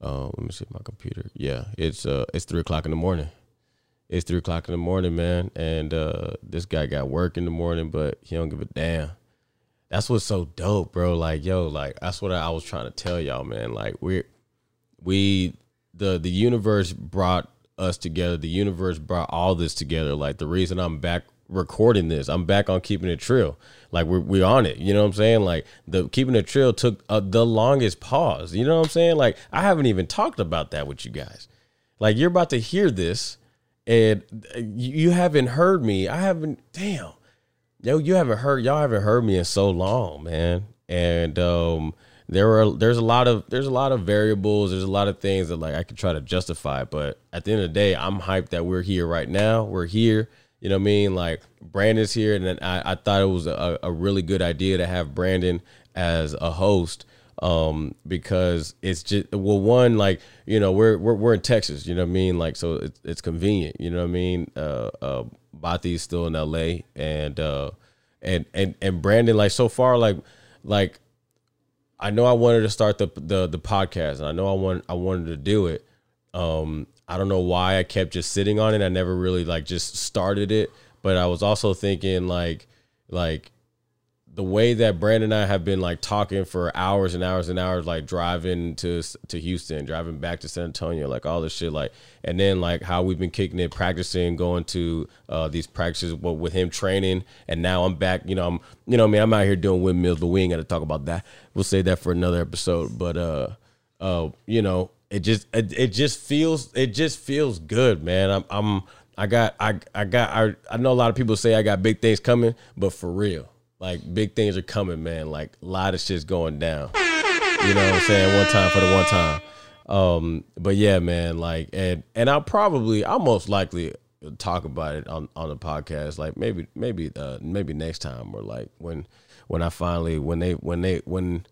uh, let me see my computer. Yeah, it's uh, it's three o'clock in the morning. It's three o'clock in the morning, man. And uh, this guy got work in the morning, but he don't give a damn. That's what's so dope, bro. Like yo, like that's what I was trying to tell y'all, man. Like we're we the the universe brought us together. The universe brought all this together. Like the reason I'm back recording this, I'm back on Keeping It Trill. Like we're, we're on it. You know what I'm saying? Like the Keeping It Trill took uh, the longest pause. You know what I'm saying? Like I haven't even talked about that with you guys. Like you're about to hear this and you haven't heard me. I haven't, damn, yo, you haven't heard, y'all haven't heard me in so long, man. And, um, there were there's a lot of there's a lot of variables. There's a lot of things that like I could try to justify, but at the end of the day, I'm hyped that we're here right now. We're here. You know what I mean? Like Brandon's here, and then I, I thought it was a, a really good idea to have Brandon as a host. Um, because it's just, well, one, like, you know, we're, we're, we're in Texas, you know what I mean? Like, so it's, it's convenient, you know what I mean? Uh, uh, Bati is still in L A, and, uh, and, and, and Brandon, like, so far, like, like, I know I wanted to start the, the, the podcast, and I know I want, I wanted to do it. Um, I don't know why I kept just sitting on it. I never really like just started it, but I was also thinking like, like, the way that Brandon and I have been like talking for hours and hours and hours, like driving to to Houston, driving back to San Antonio, like all this shit, like, and then like how we've been kicking it, practicing, going to uh, these practices with him training, and now I'm back, you know, I'm, you know, I mean, I'm out here doing windmills, but we ain't gotta talk about that. We'll save that for another episode. But uh, uh, you know, it just it, it just feels it just feels good, man. I'm I'm I got I I got I I know a lot of people say I got big things coming, but for real. Like, big things are coming, man. Like, a lot of shit's going down. You know what I'm saying? One time for the one time. Um, but, yeah, man, like, and and I'll probably, I'll most likely talk about it on, on the podcast. Like, maybe maybe, uh, maybe next time, or, like, when when I finally, when they, when they, when,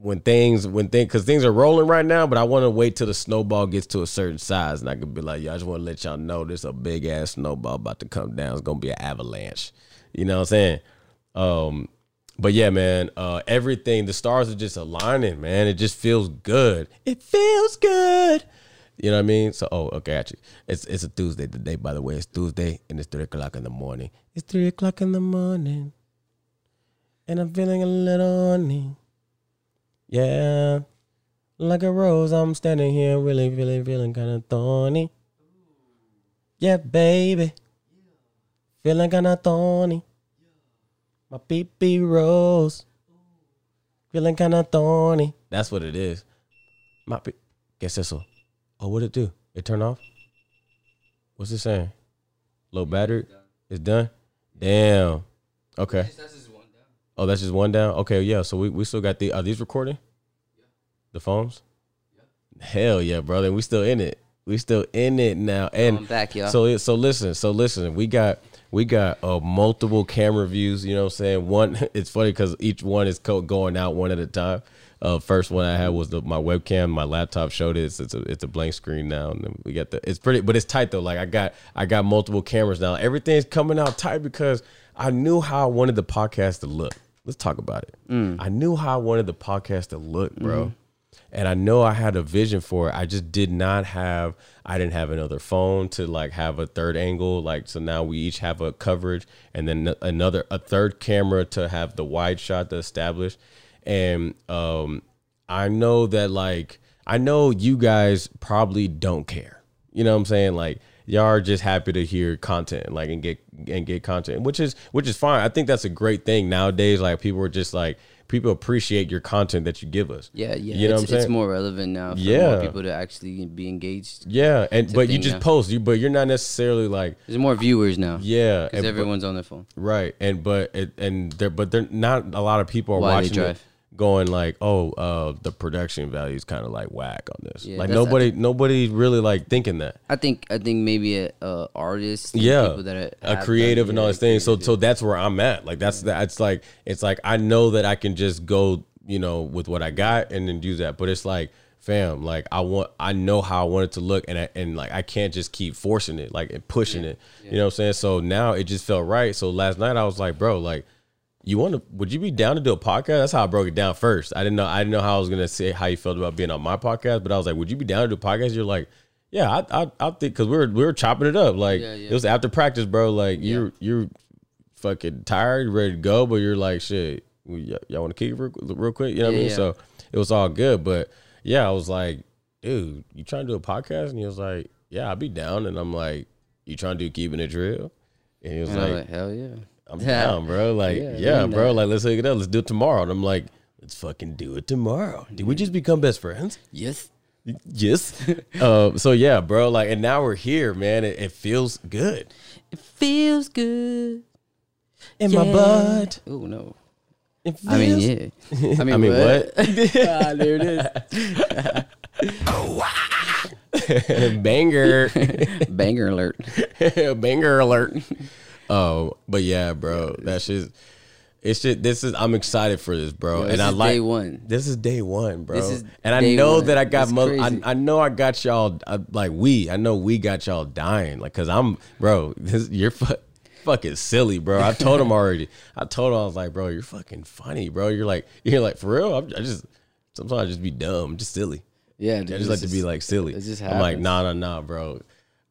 when things, when things, because things are rolling right now, but I want to wait till the snowball gets to a certain size, and I could be like, yo, I just want to let y'all know there's a big-ass snowball about to come down. It's going to be an avalanche. You know what I'm saying? Um, but yeah, man, uh, everything, the stars are just aligning, man. It just feels good. It feels good. You know what I mean? So, oh, okay. Actually, it's, it's a Tuesday today, by the way. It's Tuesday, and it's three o'clock in the morning. It's three o'clock in the morning, and I'm feeling a little horny. Yeah. Like a rose, I'm standing here really, really feeling kind of thorny. Yeah, baby. Feeling kind of thorny. My pee-pee rose. Feeling kind of thorny. That's what it is. My pee. Guess this one. Oh, what'd it do? It turned off? What's it saying? Low battery? It's done? Damn. Okay. That's just one down. Oh, that's just one down? Okay, yeah. So we, we still got the... Are these recording? Yeah. The phones? Yeah. Hell yeah, brother. We still in it. We still in it now. And I'm back, y'all. So, so listen. So listen. We got... We got uh, multiple camera views, you know what I'm saying? One, it's funny because each one is co- going out one at a time. Uh, first one I had was the, my webcam. My laptop showed it. It's, it's, a, it's a blank screen now. And then we got the, it's pretty, but it's tight though. Like I got, I got multiple cameras now. Everything's coming out tight because I knew how I wanted the podcast to look. Let's talk about it. Mm. I knew how I wanted the podcast to look, bro. Mm. And I know I had a vision for it. I just did not have, I didn't have another phone to like have a third angle. Like, so now we each have a coverage, and then another, a third camera to have the wide shot to establish. And um, I know that like, I know you guys probably don't care. You know what I'm saying? Like y'all are just happy to hear content, like, and get, and get content, which is, which is fine. I think that's a great thing nowadays. Like people are just like, people appreciate your content that you give us. Yeah, yeah. You know it's, what I'm saying? It's more relevant now for yeah. more people to actually be engaged. Yeah, and but you just now. post, you but you're not necessarily like there's more viewers now. Yeah, because everyone's but, on their phone. Right, and but it, and they're but they're not a lot of people are Why watching it going like, oh, uh, the production value is kind of like whack on this. Yeah, like nobody, think, nobody's really like thinking that. I think, I think maybe a uh, artist, yeah, people that are a creative and all these things. So, so that's where I'm at. Like that's yeah. that's like it's like I know that I can just go, you know, with what I got and then do that. But it's like, fam, like I want, I know how I want it to look, and I, and like I can't just keep forcing it, like and pushing yeah. it. Yeah. You know what I'm saying? So now it just felt right. So last night I was like, bro, like. You want to? Would you be down to do a podcast? That's how I broke it down first. I didn't know. I didn't know how I was gonna say how you felt about being on my podcast, but I was like, "Would you be down to do a podcast?" You're like, "Yeah, I, I, I think," because we were we were chopping it up. Like yeah, yeah. It was after practice, bro. Like yeah. you're you're fucking tired, ready to go, but you're like, "Shit, y- y'all want to kick it real, real quick?" You know what yeah, I mean? Yeah. So it was all good, but yeah, I was like, "Dude, you trying to do a podcast?" And he was like, "Yeah, I'll be down." And I'm like, "You trying to do keeping it real?" And he was and like, like, "Hell yeah." I'm down, bro. Like, yeah, yeah bro. That. Like, let's hook it up. Let's do it tomorrow. And I'm like, let's fucking do it tomorrow. Did we just become best friends? Yes. Yes. uh, so, yeah, bro. Like, and now we're here, man. It, it feels good. It feels good. In yeah. my butt. Oh, no. It feels. I mean, yeah. I mean, I mean what? what? Ah, there it is. Oh, banger. Banger alert. Banger alert. Oh, but yeah, bro, that's just, it's just, this is, I'm excited for this, bro. Yo, and this I is like, day one. This is day one, bro. This is and I know one. that I got, mo- I, I know I got y'all, I, like we, I know we got y'all dying. Like, cause I'm, bro, this, you're fu- fucking silly, bro. I told him already. I told him, I was like, bro, you're fucking funny, bro. You're like, you're like, for real? I'm, I just, sometimes I just be dumb, just silly. Yeah, dude, I just like to be like silly. I'm like, nah, nah, nah, bro.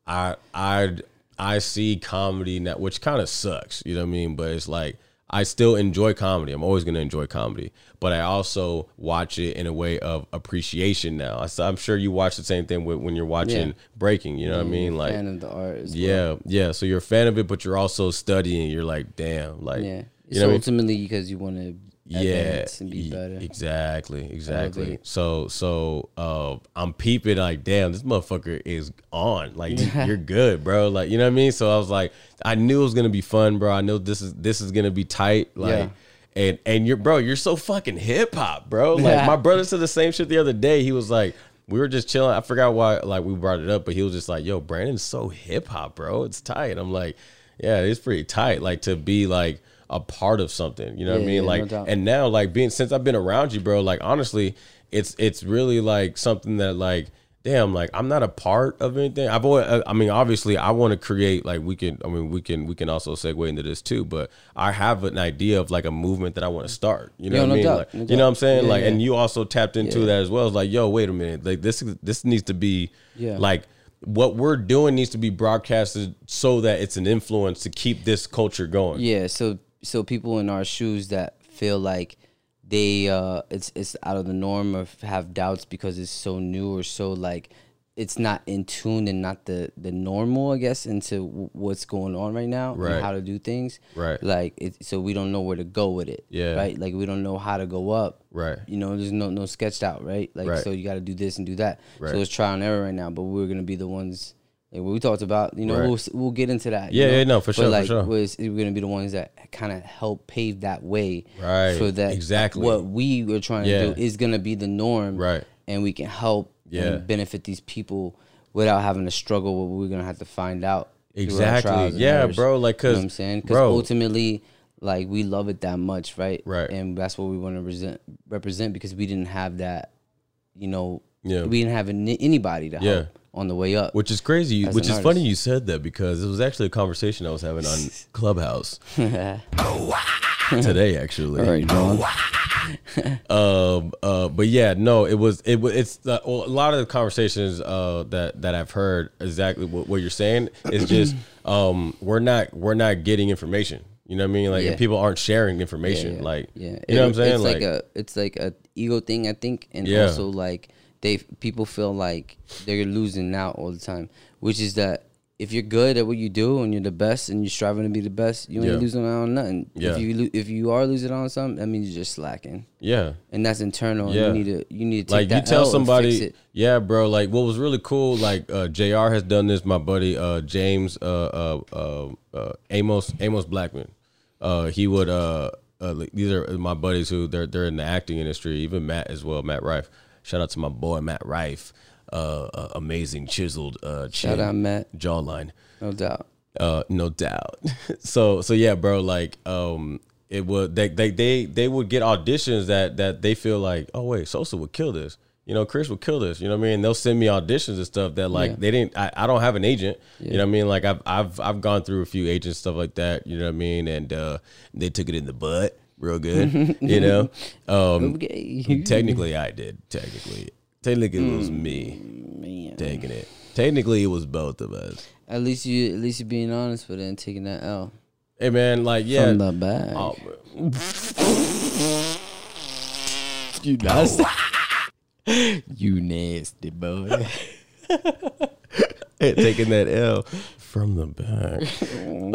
I I I see comedy now, which kind of sucks, you know what I mean? But it's like I still enjoy comedy. I'm always gonna enjoy comedy, but I also watch it in a way of appreciation now. I, I'm sure you watch the same thing with, when you're watching yeah. Breaking. You know yeah, what I mean? Like, fan of the art as yeah, well. yeah. So you're a fan of it, but you're also studying. You're like, damn, like yeah. You so know ultimately, because I mean? you want to. Yeah, and be better. exactly, exactly. So, so uh, I'm peeping like, damn, this motherfucker is on. Like, you're good, bro. Like, you know what I mean? So I was like, I knew it was gonna be fun, bro. I knew this is this is gonna be tight. Like, yeah. and and you're, bro, you're so fucking hip hop, bro. Like, my brother said the same shit the other day. He was like, we were just chilling. I forgot why, like, we brought it up, but he was just like, yo, Brandon's so hip hop, bro. It's tight. I'm like, yeah, it's pretty tight. Like, to be like a part of something, you know yeah, what I mean? Yeah, like, no and now, like, being, since I've been around you, bro, like, honestly, it's, it's really like something that, like, damn, like, I'm not a part of anything. I've always, I mean, obviously I want to create, like, we can, I mean, we can, we can also segue into this too, but I have an idea of like a movement that I want to start, you know yo, what I no mean? Doubt, like, no you know what I'm saying? Yeah, like, yeah. And you also tapped into yeah. that as well. It's like, yo, wait a minute. Like, this, this needs to be yeah. like, what we're doing needs to be broadcasted so that it's an influence to keep this culture going. Yeah. So, So people in our shoes that feel like they uh, it's it's out of the norm or have doubts because it's so new or so like it's not in tune and not the, the normal, I guess, into w- what's going on right now right. and how to do things. Right. Like, it, so we don't know where to go with it. Yeah. Right. Like, we don't know how to go up. Right. You know, there's no, no sketched out. Right. Like, right. so you got to do this and do that. Right. So it's trial and error right now, but we're going to be the ones. Like we talked about, you know, right. we'll we'll get into that. Yeah, you know? yeah, no, for sure, like, for sure. We're, we're gonna be the ones that kind of help pave that way, right? So that exactly what we were trying yeah. to do is gonna be the norm, right? And we can help yeah. and benefit these people without having to struggle with what we're gonna have to find out. Exactly, yeah, errors, bro. Like, cause you know what I'm saying, because ultimately, like, we love it that much, right? Right, and that's what we want to represent, represent because we didn't have that, you know, yeah. we didn't have any, anybody to help. Yeah. On the way up, which is crazy, which is funny you said that because it was actually a conversation I was having on Clubhouse today, actually. All right, John. um, uh, but yeah, no, it was it was it's uh, well, a lot of the conversations uh, that that I've heard exactly what, what you're saying is just um, we're not we're not getting information. You know what I mean? Like yeah. if people aren't sharing information, yeah, yeah, like yeah. you know it, what I'm saying? It's like, like a it's like a ego thing, I think, and yeah. also like. They people feel like they're losing out all the time, which is that if you're good at what you do and you're the best and you're striving to be the best, you ain't yeah. losing out on nothing. Yeah. If you if you are losing out on something, that means you're just slacking. Yeah, and that's internal. Yeah. And you need to you need to take like that you tell L somebody. And fix it. Yeah, bro. Like what was really cool. Like uh, J R has done this. My buddy uh, James uh, uh, uh, Amos Amos Blackman. Uh, he would. Uh, uh, these are my buddies who they're they're in the acting industry. Even Matt as well. Matt Rife. Shout out to my boy, Matt Rife. Uh, uh, amazing chiseled uh, chin. Shout out, Matt. Jawline. No doubt. Uh, no doubt. so, so yeah, bro, like, um, it would, they, they, they, they would get auditions that, that they feel like, oh, wait, Sosa would kill this. You know, Chris would kill this. You know what I mean? And they'll send me auditions and stuff that, like, yeah. they didn't, I, I don't have an agent. Yeah. You know what I mean? Like, I've, I've, I've gone through a few agents, stuff like that. You know what I mean? And uh, they took it in the butt. Real good, you know. Um, okay. Technically, I did. Technically, technically mm, it was me man. taking it. Technically, it was both of us. At least you, at least you're being honest with it and taking that L. Hey man, like yeah, from the back. Oh, you nasty, you nasty boy. Taking that L from the back.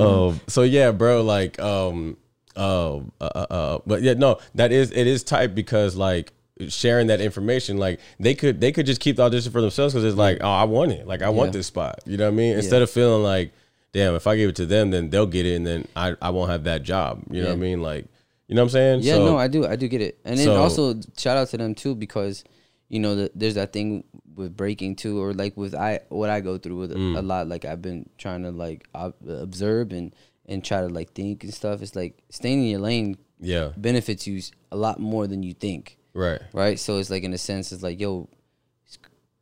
Um. So yeah, bro. Like um. Oh, uh, uh, uh, but yeah, no, that is, it is tight because like sharing that information, like they could, they could just keep the audition for themselves. Cause it's like, oh, I want it. Like I yeah. want this spot. You know what I mean? Instead yeah. of feeling like, damn, if I give it to them, then they'll get it. And then I, I won't have that job. You know yeah. what I mean? Like, You know what I'm saying? Yeah, so, no, I do. I do get it. And then so, also, shout out to them, too, because, you know, the, there's that thing with breaking, too, or, like, with I what I go through with mm. a lot. Like, I've been trying to, like, observe and, and try to, like, think and stuff. It's like staying in your lane yeah. benefits you a lot more than you think. Right. Right? So it's like, in a sense, it's like, yo,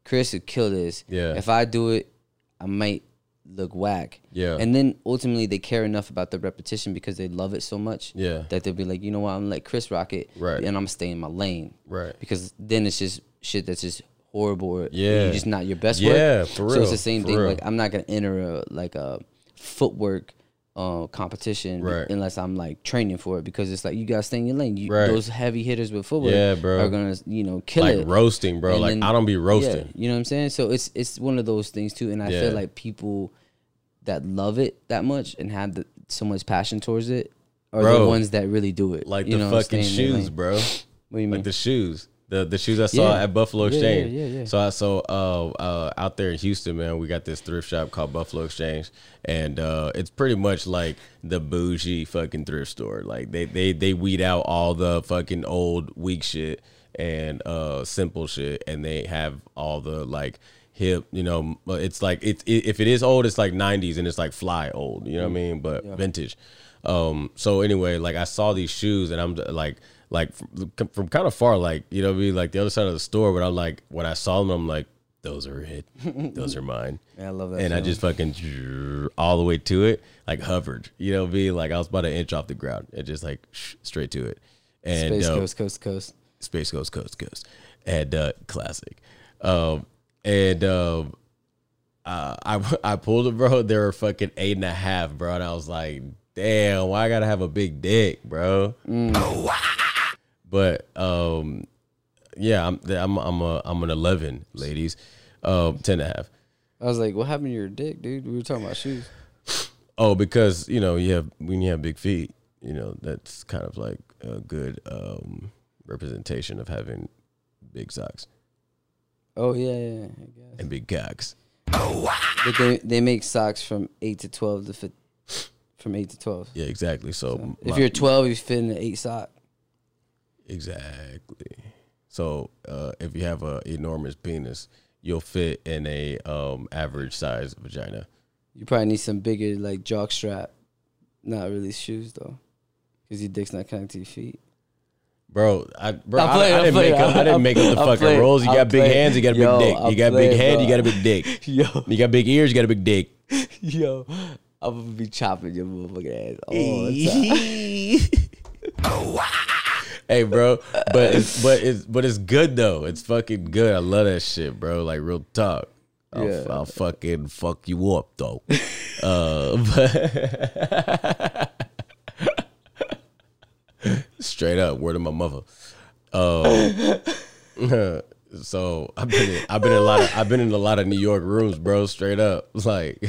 Chris would kill this. Yeah. If I do it, I might look whack. Yeah. And then ultimately they care enough about the repetition because they love it so much. Yeah. That they'll be like, you know what, I'm gonna let Chris rock it. Right. And I'm gonna stay in my lane. Right. Because then it's just shit that's just horrible. Or yeah. You're just not your best yeah, work. Yeah, for real. So it's the same thing. Real. Like I'm not gonna enter a like a footwork uh, competition right. unless I'm like training for it, because it's like you gotta stay in your lane. You, right. Those heavy hitters with footwork yeah, bro. Are gonna, you know, kill like it. Like roasting, bro. And like then, I don't be roasting. Yeah, you know what I'm saying? So it's it's one of those things too, and I yeah. feel like people that love it that much and have the, so much passion towards it are bro, the ones that really do it. Like you the know, fucking shoes, bro. What do you mean? Like the shoes. The the shoes I saw yeah. at Buffalo Exchange. Yeah, yeah, yeah, yeah. So I saw uh, uh, out there in Houston, man, we got this thrift shop called Buffalo Exchange. And uh, it's pretty much like the bougie fucking thrift store. Like they, they, they weed out all the fucking old weak shit and uh, simple shit. And they have all the like... hip, you know, it's like it's it, if it is old, it's like nineties and it's like fly old, you know what I mean? But yeah. vintage. Um, so anyway, like I saw these shoes and I'm like, like from, from kind of far, like you know, what I mean? Like the other side of the store. But I'm like, when I saw them, I'm like, those are it, those are mine. Yeah, I love that. And show. I just fucking all the way to it, like hovered, you know, what I mean? Like I was about an inch off the ground and just like sh straight to it. And space uh, coast, coast, coast, space coast, coast, coast, and uh, classic. Um, And uh, uh, I I pulled it, bro. There were fucking eight and a half, bro. And I was like, damn, why I gotta have a big dick, bro? Mm. But um, yeah, I'm I'm I'm a I'm an eleven, ladies, um, ten and a half. I was like, what happened to your dick, dude? We were talking about shoes. Oh, because you know you have when you have big feet, you know that's kind of like a good um, representation of having big socks. Oh, yeah, yeah, I guess. And big cocks. But they, they make socks from eight to twelve. To fit, from eight to twelve. Yeah, exactly. So, so if my, you're twelve, you fit in an eight sock. Exactly. So uh, if you have an enormous penis, you'll fit in a um, average size vagina. You probably need some bigger, like, jock strap. Not really shoes, though. Because your dick's not connected to your feet. Bro, I, bro, I, I, I didn't make up. I didn't make up the fucking rules. You got big hands, you got a big dick. You got big head, you got a big dick. Yo, you got big ears, you got a big dick. Yo, I'm gonna be chopping your motherfucking ass all the time. Hey, bro, but it's, but it's but it's good though. It's fucking good. I love that shit, bro. Like real talk. I'll, yeah. I'll fucking fuck you up though. uh, but straight up, word of my mother. Uh, so I've been in, I've been in a lot of I've been in a lot of New York rooms, bro. Straight up, like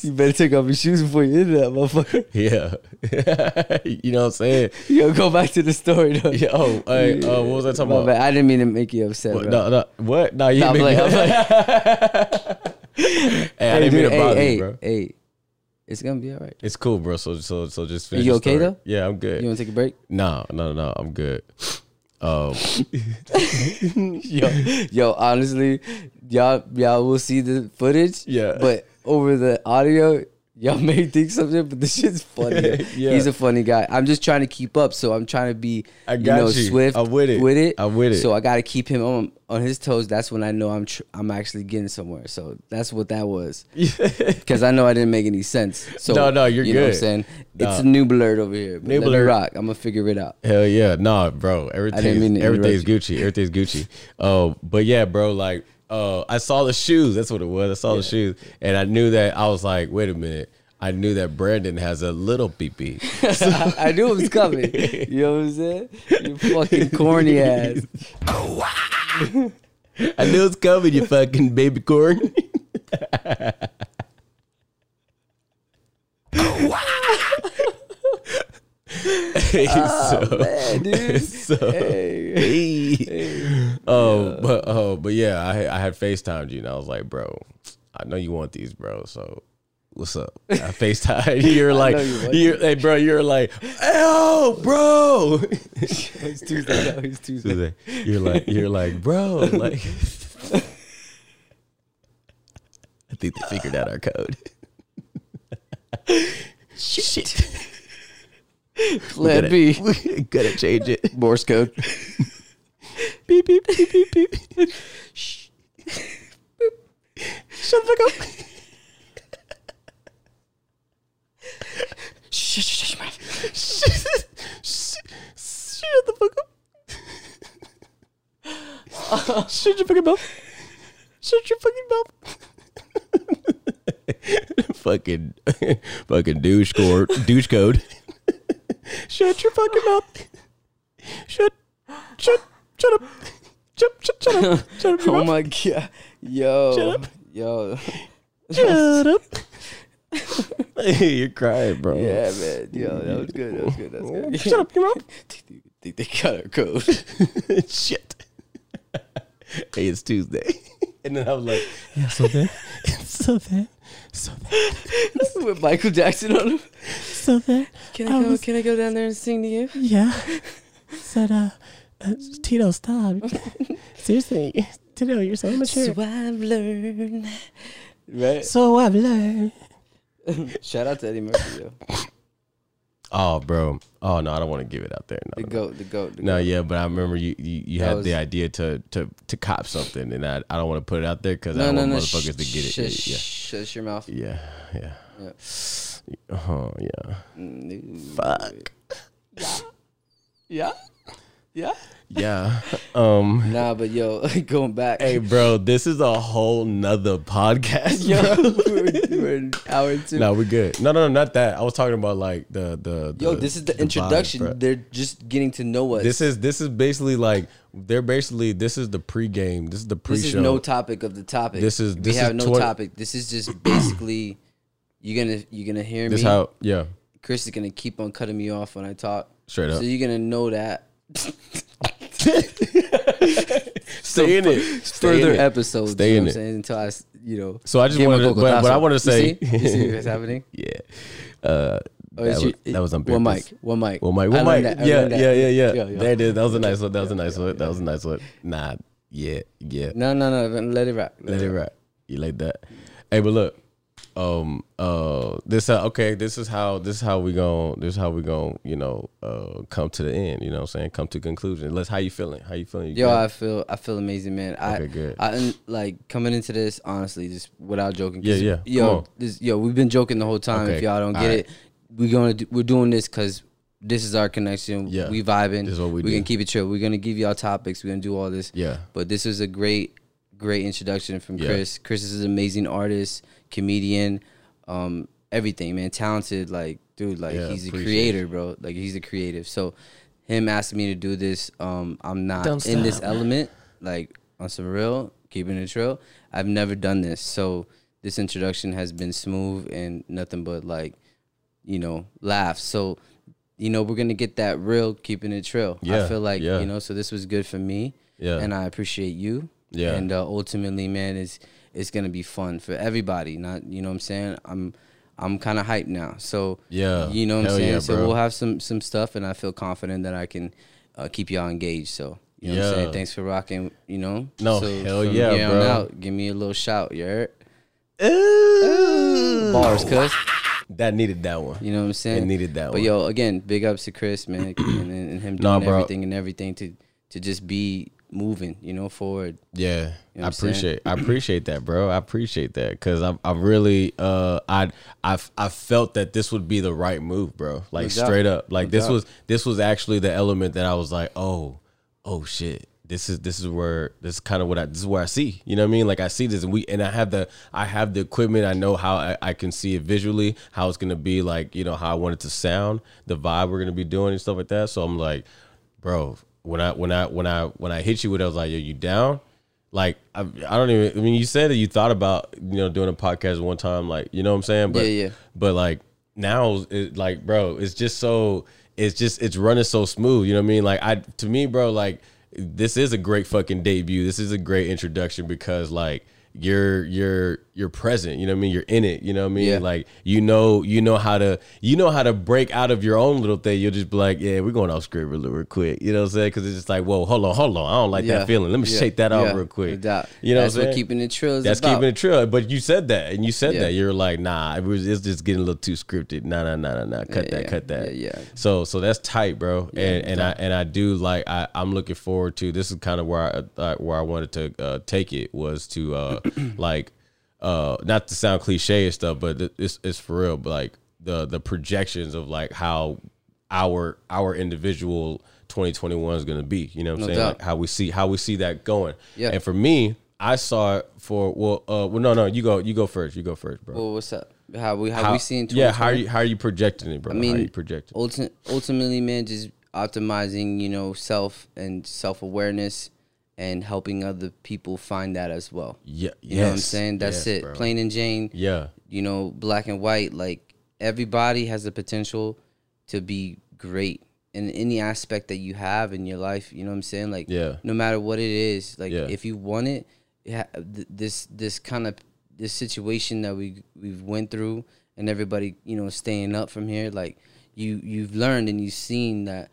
you better take off your shoes before you into that motherfucker. Yeah, you know what I'm saying. Yo, go back to the story though. Yo, oh, hey, uh, what was I talking my about? Bad. I didn't mean to make you upset. What, bro. No, no, what? No, you no, make like, me upset. Hey, hey, I didn't dude, mean to bother hey, you, bro. Hey. hey. It's gonna be all right. It's cool, bro. So, so, so just finish. Are you okay though? Yeah, I'm good. You wanna take a break? No, no, no. I'm good. Um, yo, yo, honestly, y'all, y'all will see the footage. Yeah. But over the audio, y'all may think something, but this shit's funny. Yeah. He's a funny guy. I'm just trying to keep up, so I'm trying to be, I got you know, you. swift. I'm with it. With it. I'm with it. So I gotta keep him on. On his toes, that's when I know I'm tr I'm actually getting somewhere. So that's what that was, because I know I didn't make any sense. So no, no, you're you good. Know what I'm saying? Nah. It's a new blurred over here. New blurred. Rock. I'm gonna figure it out. Hell yeah, nah, bro. Everything's everything's Gucci. Everything's Gucci. Oh, uh, but yeah, bro. Like, uh, I saw the shoes. That's what it was. I saw yeah. the shoes, and I knew that. I was like, wait a minute. I knew that Brandon has a little pee-pee. So. I knew it was coming. You know what I'm saying? You fucking corny ass. I knew it was coming, you fucking baby corn. Hey, oh, so, man, dude. So, hey. Hey. Hey. Oh, yeah. But, oh, but yeah, I, I had FaceTimed you, and I was like, bro, I know you want these, bro, so... what's up? I FaceTime. You're like, you like you're, hey, bro, you're like, oh, bro. It's Tuesday. No, it's Tuesday. Tuesday. You're like, you're like, bro, like. I think they figured out our code. Shit. Let me. We gotta change it. Morse code. Beep, beep, beep, beep, beep. Shh. Shut the fuck up. Shh, shh, shh, shh, shut the fuck up. Shut your fucking mouth. Shut your fucking mouth. Fucking, fucking douche code. Douche code. Shut your fucking mouth. Shut, shut, shut up. Shut, shut, shut up. Shut up. Oh my god. Yo. Shut up. Yo. Shut up. Hey, you're crying, bro. Yeah, man. Yo, that was good. That was good. That was good. Shut up, your mouth. They got our code. Shit. Hey, it's Tuesday. And then I was like, yeah, so that. So that. So that. This is with Michael Jackson on him. So that. Can I, I go, was, can I go down there and sing to you? Yeah. Said, uh, uh, Tito, stop. Seriously. Tito, you're so immature. So I've learned. Right. So I've learned. Shout out to Eddie Murphy, yo. Oh, bro. Oh no, I don't want to give it out there. No, the goat, the goat. The no, goat. Yeah, but I remember you you, you had was... the idea to to to cop something, and I I don't want to put it out there because no, I don't no, want no. motherfuckers to get it. Shush, yeah. Shush your mouth. Yeah, yeah. Yep. Oh yeah. No. Fuck. Yeah. Yeah. Yeah. Yeah. Um, nah, but yo, going back. Hey, bro, this is a whole nother podcast. Yo, we're, we're an hour two. No, nah, we're good. No, no, no, not that. I was talking about like the the. the yo, this is the, the introduction. Vibe, they're just getting to know us. This is this is basically like they're basically this is the pregame. This is the pre-show. This is no topic of the topic. This is this we have is no topic. This is just basically you're gonna you're gonna hear this me. This how yeah. Chris is gonna keep on cutting me off when I talk. Straight up. So you're gonna know that. Stay in it. Stay further in it. Episodes. Stay you know in it until I, you know. So I just wanted, but, but I want to say, you see, you see what's happening? Yeah, uh, oh, that, you, was, that was unbearable. One mic, one mic, one mic, one mic. Yeah, yeah, yeah, yeah, yeah. There it is. That was a nice one. That was a nice one. That was a nice one. Nah, yeah, yeah. No, no, no. Let it rock. Let, let it rock. You like that? Hey, but look, um, uh, this uh, okay. This is how this is how we gon' this is how we gon' you know uh come to the end. You know what I'm saying? Come to conclusion. Let's. How you feeling? How you feeling? You Yo, good? I feel I feel amazing, man. Okay, I, good. I like coming into this honestly, just without joking. Yeah, yeah. Yo, this, yo, we've been joking the whole time. Okay. If y'all don't get right. it, we're gonna do, we're doing this because this is our connection. Yeah, we vibing. This is what we. We do. Can keep it chill. We're gonna give y'all topics. We're gonna do all this. Yeah. But this is a great. Great introduction from yeah. Chris. Chris is an amazing artist, comedian, um, everything, man. Talented, like, dude, like, yeah, he's a creator, it. bro. Like, he's a creative. So, him asking me to do this, um, I'm not Don't in stop, this man. element, like, on some real, keeping it real. I've never done this. So, this introduction has been smooth and nothing but, like, you know, laughs. So, you know, we're going to get that real, keeping it real. Yeah, I feel like, yeah. you know, so this was good for me. Yeah. And I appreciate you. Yeah, and uh, ultimately, man, it's it's gonna be fun for everybody. Not you know what I'm saying. I'm I'm kind of hyped now. So yeah, you know what Hell I'm saying. Yeah, so we'll have some some stuff, and I feel confident that I can uh, keep y'all engaged. So. You know yeah. what I'm saying? Thanks for rocking. You know. No so hell from yeah, here bro. On out, give me a little shout, you heard? Ooh. Bars, cuz. That needed that one. You know what I'm saying? It needed that but one. But yo, again, big ups to Chris, man, and, and him doing nah, everything and everything to to just be. Moving, you know, forward. Yeah, you know I appreciate. I appreciate that, bro. I appreciate that because I, I really, uh, I, I, I felt that this would be the right move, bro. Like no straight up, like no this doubt. was, this was actually the element that I was like, oh, oh shit, this is, this is where, this is kind of what I, this is where I see. You know what I mean? Like I see this, and we, and I have the, I have the equipment. I know how I, I can see it visually, how it's gonna be, like you know how I want it to sound, the vibe we're gonna be doing and stuff like that. So I'm like, bro. When I when I when I when I hit you with, it, I was like, "Yo, you down?" Like I, I don't even. I mean, you said that you thought about you know doing a podcast one time, like you know what I'm saying. But yeah, yeah. But like now, it, like bro, it's just so it's just it's running so smooth. You know what I mean? Like I to me, bro, like this is a great fucking debut. This is a great introduction because like. you're you're you're present, you know what I mean? You're in it, you know what I mean? Yeah. Like you know you know how to you know how to break out of your own little thing. You'll just be like, yeah, we're going off script real, real quick. You know what I'm saying? Because it's just like, whoa, hold on, hold on. I don't like yeah. that feeling. Let me yeah. shake that yeah. off real quick. No you know That's what, what keeping it trill is That's about. keeping it trill. But you said that, and you said yeah. that. You're like, nah, it was, it's just getting a little too scripted. Nah, nah, nah, nah, nah. Cut yeah, that, yeah. cut that. Yeah, yeah. So so that's tight, bro. Yeah, and and tight. I and I do like I, I'm looking forward to this is kind of where I uh, where I wanted to uh, take it was to uh like uh not to sound cliche and stuff, but it's it's for real, but like the the projections of like how our our individual twenty twenty-one is going to be, you know what I'm no saying like how we see how we see that going. Yeah. And for me, I saw it for well uh well no no you go you go first you go first bro. Well, what's up? How we how, how we seeing twenty twenty? Yeah, how are you how are you projecting it, bro? I mean, how are you projecting? Ulti ultimately man, just optimizing, you know, self and self-awareness and helping other people find that as well. Yeah, you yes. know what I'm saying? That's yes, it. Bro. Plain and Jane. Yeah. You know, black and white. Like everybody has the potential to be great in any aspect that you have in your life. You know what I'm saying? Like, yeah. no matter what it is, like yeah. if you want it, this this kind of this situation that we we've went through, and everybody, you know, staying up from here. Like you you've learned and you've seen that.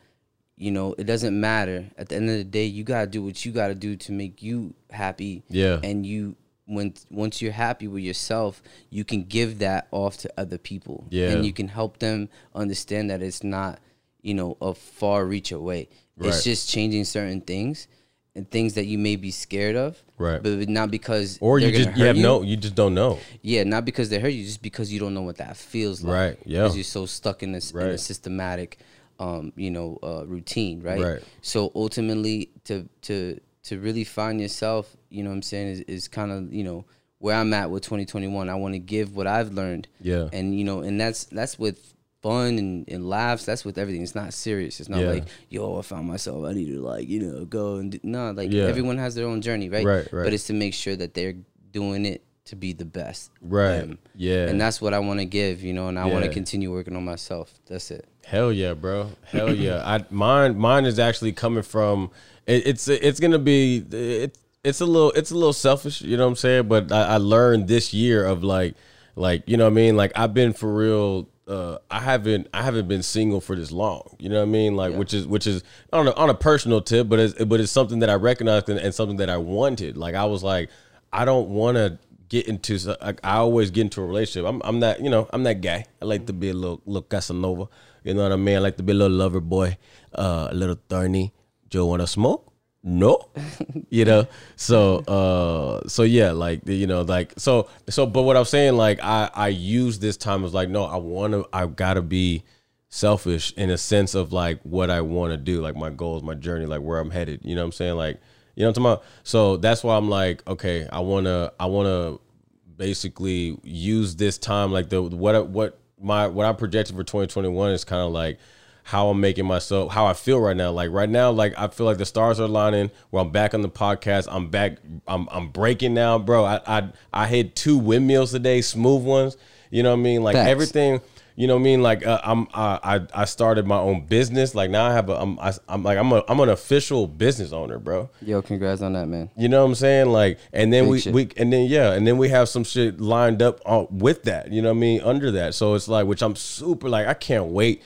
You know, it doesn't matter. At the end of the day, you gotta do what you gotta do to make you happy. Yeah. And you, when once you're happy with yourself, you can give that off to other people. Yeah. And you can help them understand that it's not, you know, a far reach away. Right. It's just changing certain things and things that you may be scared of. Right. But not because or you just you have you. no, you just don't know. Yeah, not because they hurt you, just because you don't know what that feels like. Right. Yeah. Because you're so stuck in this right. in a systematic. Um, you know, uh, routine, right? right? So ultimately, to to to really find yourself, you know what I'm saying, is, is kind of, you know, where I'm at with twenty twenty-one. I want to give what I've learned. Yeah. And, you know, and that's that's with fun and, and laughs. That's with everything. It's not serious. It's not yeah. like, yo, I found myself. I need to, like, you know, go and do. No, like, yeah. everyone has their own journey, right? Right, right. But it's to make sure that they're doing it to be the best. Right, um, yeah. And that's what I want to give, you know, and I yeah. want to continue working on myself. That's it. Hell yeah, bro. Hell yeah. I mine mine is actually coming from it, it's it's gonna be it's it's a little it's a little selfish, you know what I'm saying? But I, I learned this year of like like you know what I mean, like I've been for real uh I haven't I haven't been single for this long. You know what I mean? Like yeah. which is which is on a on a personal tip, but it's but it's something that I recognized and, and something that I wanted. Like I was like, I don't wanna get into like I always get into a relationship. I'm I'm that you know, I'm that guy. I like to be a little little Casanova. You know what I mean? I like to be a little lover boy, uh, a little thorny. Do you want to smoke? No. You know? So, uh, so yeah, like, you know, like, so, so, but what I'm saying, like, I, I use this time as like, no, I want to, I've got to be selfish in a sense of like what I want to do, like my goals, my journey, like where I'm headed. You know what I'm saying? Like, you know what I'm talking about? So that's why I'm like, okay, I want to, I want to basically use this time, like the, what, what, My what I projected for twenty twenty-one is kind of like how I'm making myself, how I feel right now. Like right now, like I feel like the stars are aligning. Where I'm back on the podcast, I'm back, I'm I'm breaking now, bro. I I I hit two windmills today, smooth ones. You know what I mean? Like Thanks. everything. You know what I mean? Like uh, I'm I I started my own business. Like now I have a I'm I, I'm like I'm a I'm an official business owner, bro. Yo, congrats on that, man. You know what I'm saying? Like and then Big we shit. we and then yeah, and then we have some shit lined up on, with that. You know what I mean? Under that, so it's like which I'm super like I can't wait,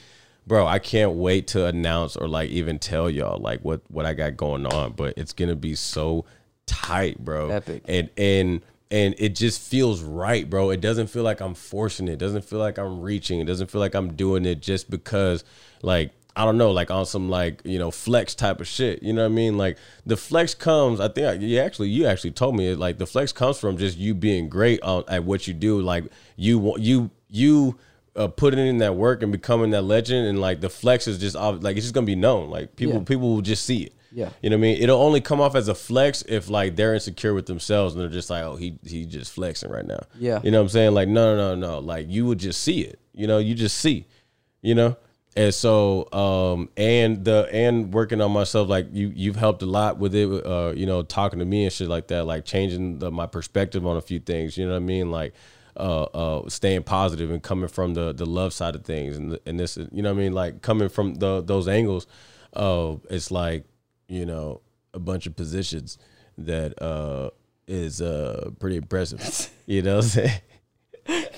bro. I can't wait to announce or like even tell y'all like what what I got going on. But it's gonna be so tight, bro. Epic. And and. And it just feels right, bro. It doesn't feel like I'm forcing it. It doesn't feel like I'm reaching. It doesn't feel like I'm doing it just because, like, I don't know, like on some, like, you know, flex type of shit. You know what I mean? Like the flex comes, I think you actually, you actually told me it, like the flex comes from just you being great on, at what you do. Like you, you, you uh, putting in that work and becoming that legend. And like the flex is just like, it's just going to be known. Like people, yeah. people will just see it. Yeah. You know what I mean? It'll only come off as a flex if like they're insecure with themselves and they're just like, oh, he he just flexing right now. Yeah. You know what I'm saying? Like, no, no, no, no. Like you would just see it. You know, you just see. You know? And so um and the and working on myself, like you you've helped a lot with it, uh, you know, talking to me and shit like that, like changing the, my perspective on a few things, you know what I mean? Like uh uh staying positive and coming from the the love side of things and and this you know what I mean, like coming from the those angles, uh it's like you know, a bunch of positions that uh, is uh pretty impressive. You know what I'm saying?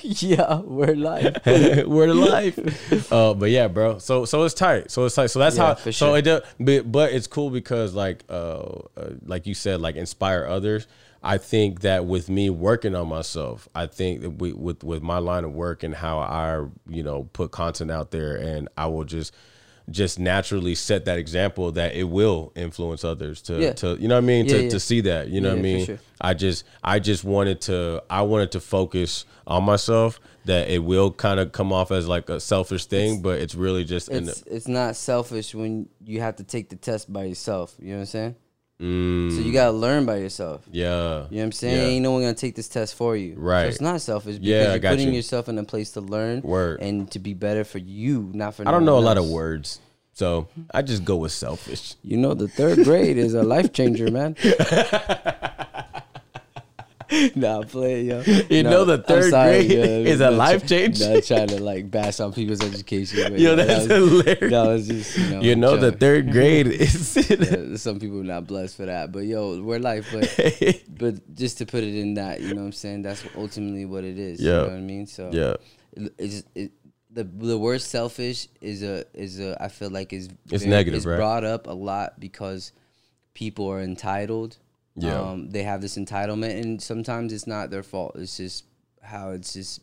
Yeah, we're live. We're live. Uh, but yeah, bro. So so it's tight. So it's tight. So that's yeah, how. For sure. So it does. But, but it's cool because like uh, uh like you said, like inspire others. I think that with me working on myself, I think that we, with with my line of work and how I you know put content out there, and I will just just naturally set that example that it will influence others to yeah. to you know what I mean yeah, to yeah. to see that you know yeah, what I mean. Sure. I just I just wanted to I wanted to focus on myself, that it will kind of come off as like a selfish thing, it's, but it's really just it's in the, it's not selfish when you have to take the test by yourself. You know what I'm saying? Mm. So you gotta learn by yourself. Yeah, you know what I'm saying. Yeah. Ain't no one gonna take this test for you. Right. So it's not selfish because yeah, you're putting you. yourself in a place to learn Word. and to be better for you, not for. I don't know else. a lot of words, so I just go with selfish. You know, the third grade is a life changer, man. Nah, play yo. You no, know, the third sorry, grade yo, is a life change. Not trying to like bash on people's education. Yo, no, that's that was, hilarious. That was just, you know, you know the third grade is. Yeah, some people are not blessed for that, but yo, we're life. But but just to put it in that, you know what I'm saying? That's ultimately what it is. Yeah. You know what I mean? So yeah, it's it, the the word selfish is a is a I feel like is it's very, negative. It's right? brought up a lot because people are entitled. Yeah. Um, they have this entitlement, and sometimes it's not their fault. It's just how it's just